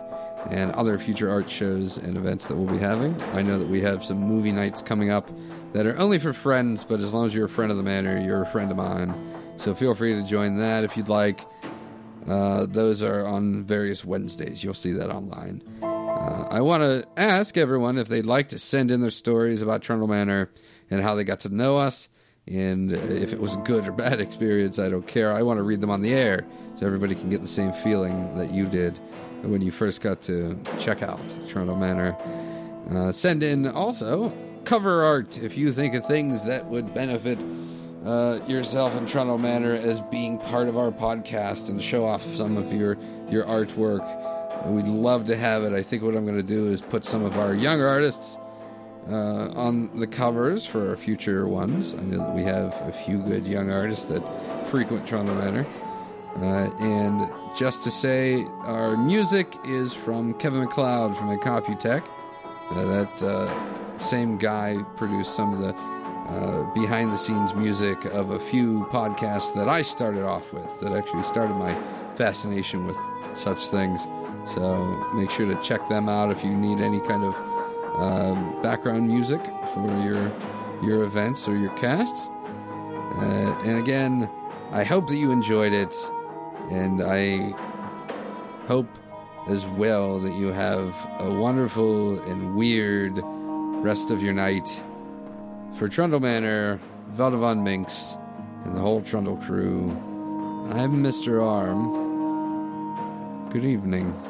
and other future art shows and events that we'll be having. I know that we have some movie nights coming up that are only for friends, but as long as you're a friend of the manor, you're a friend of mine, so feel free to join that if you'd like. Those are on various Wednesdays. You'll see that online. I want to ask everyone if they'd like to send in their stories about Trundle Manor and how they got to know us. And if it was a good or bad experience, I don't care. I want to read them on the air so everybody can get the same feeling that you did when you first got to check out Trundle Manor. Send in also cover art if you think of things that would benefit yourself and Trundle Manor as being part of our podcast, and show off some of your artwork. We'd love to have it. I think what I'm going to do is put some of our younger artists on the covers for our future ones. I know that we have a few good young artists that frequent Trundle Manor. And just to say, our music is from Kevin MacLeod from Incompetech. That same guy produced some of the behind-the-scenes music of a few podcasts that I started off with, that actually started my fascination with such things. So make sure to check them out if you need any kind of background music for your events or your casts. And again, I hope that you enjoyed it, and I hope as well that you have a wonderful and weird rest of your night. For Trundle Manor, Velda von Minx, and the whole Trundle crew, I'm Mr. Arm. Good evening.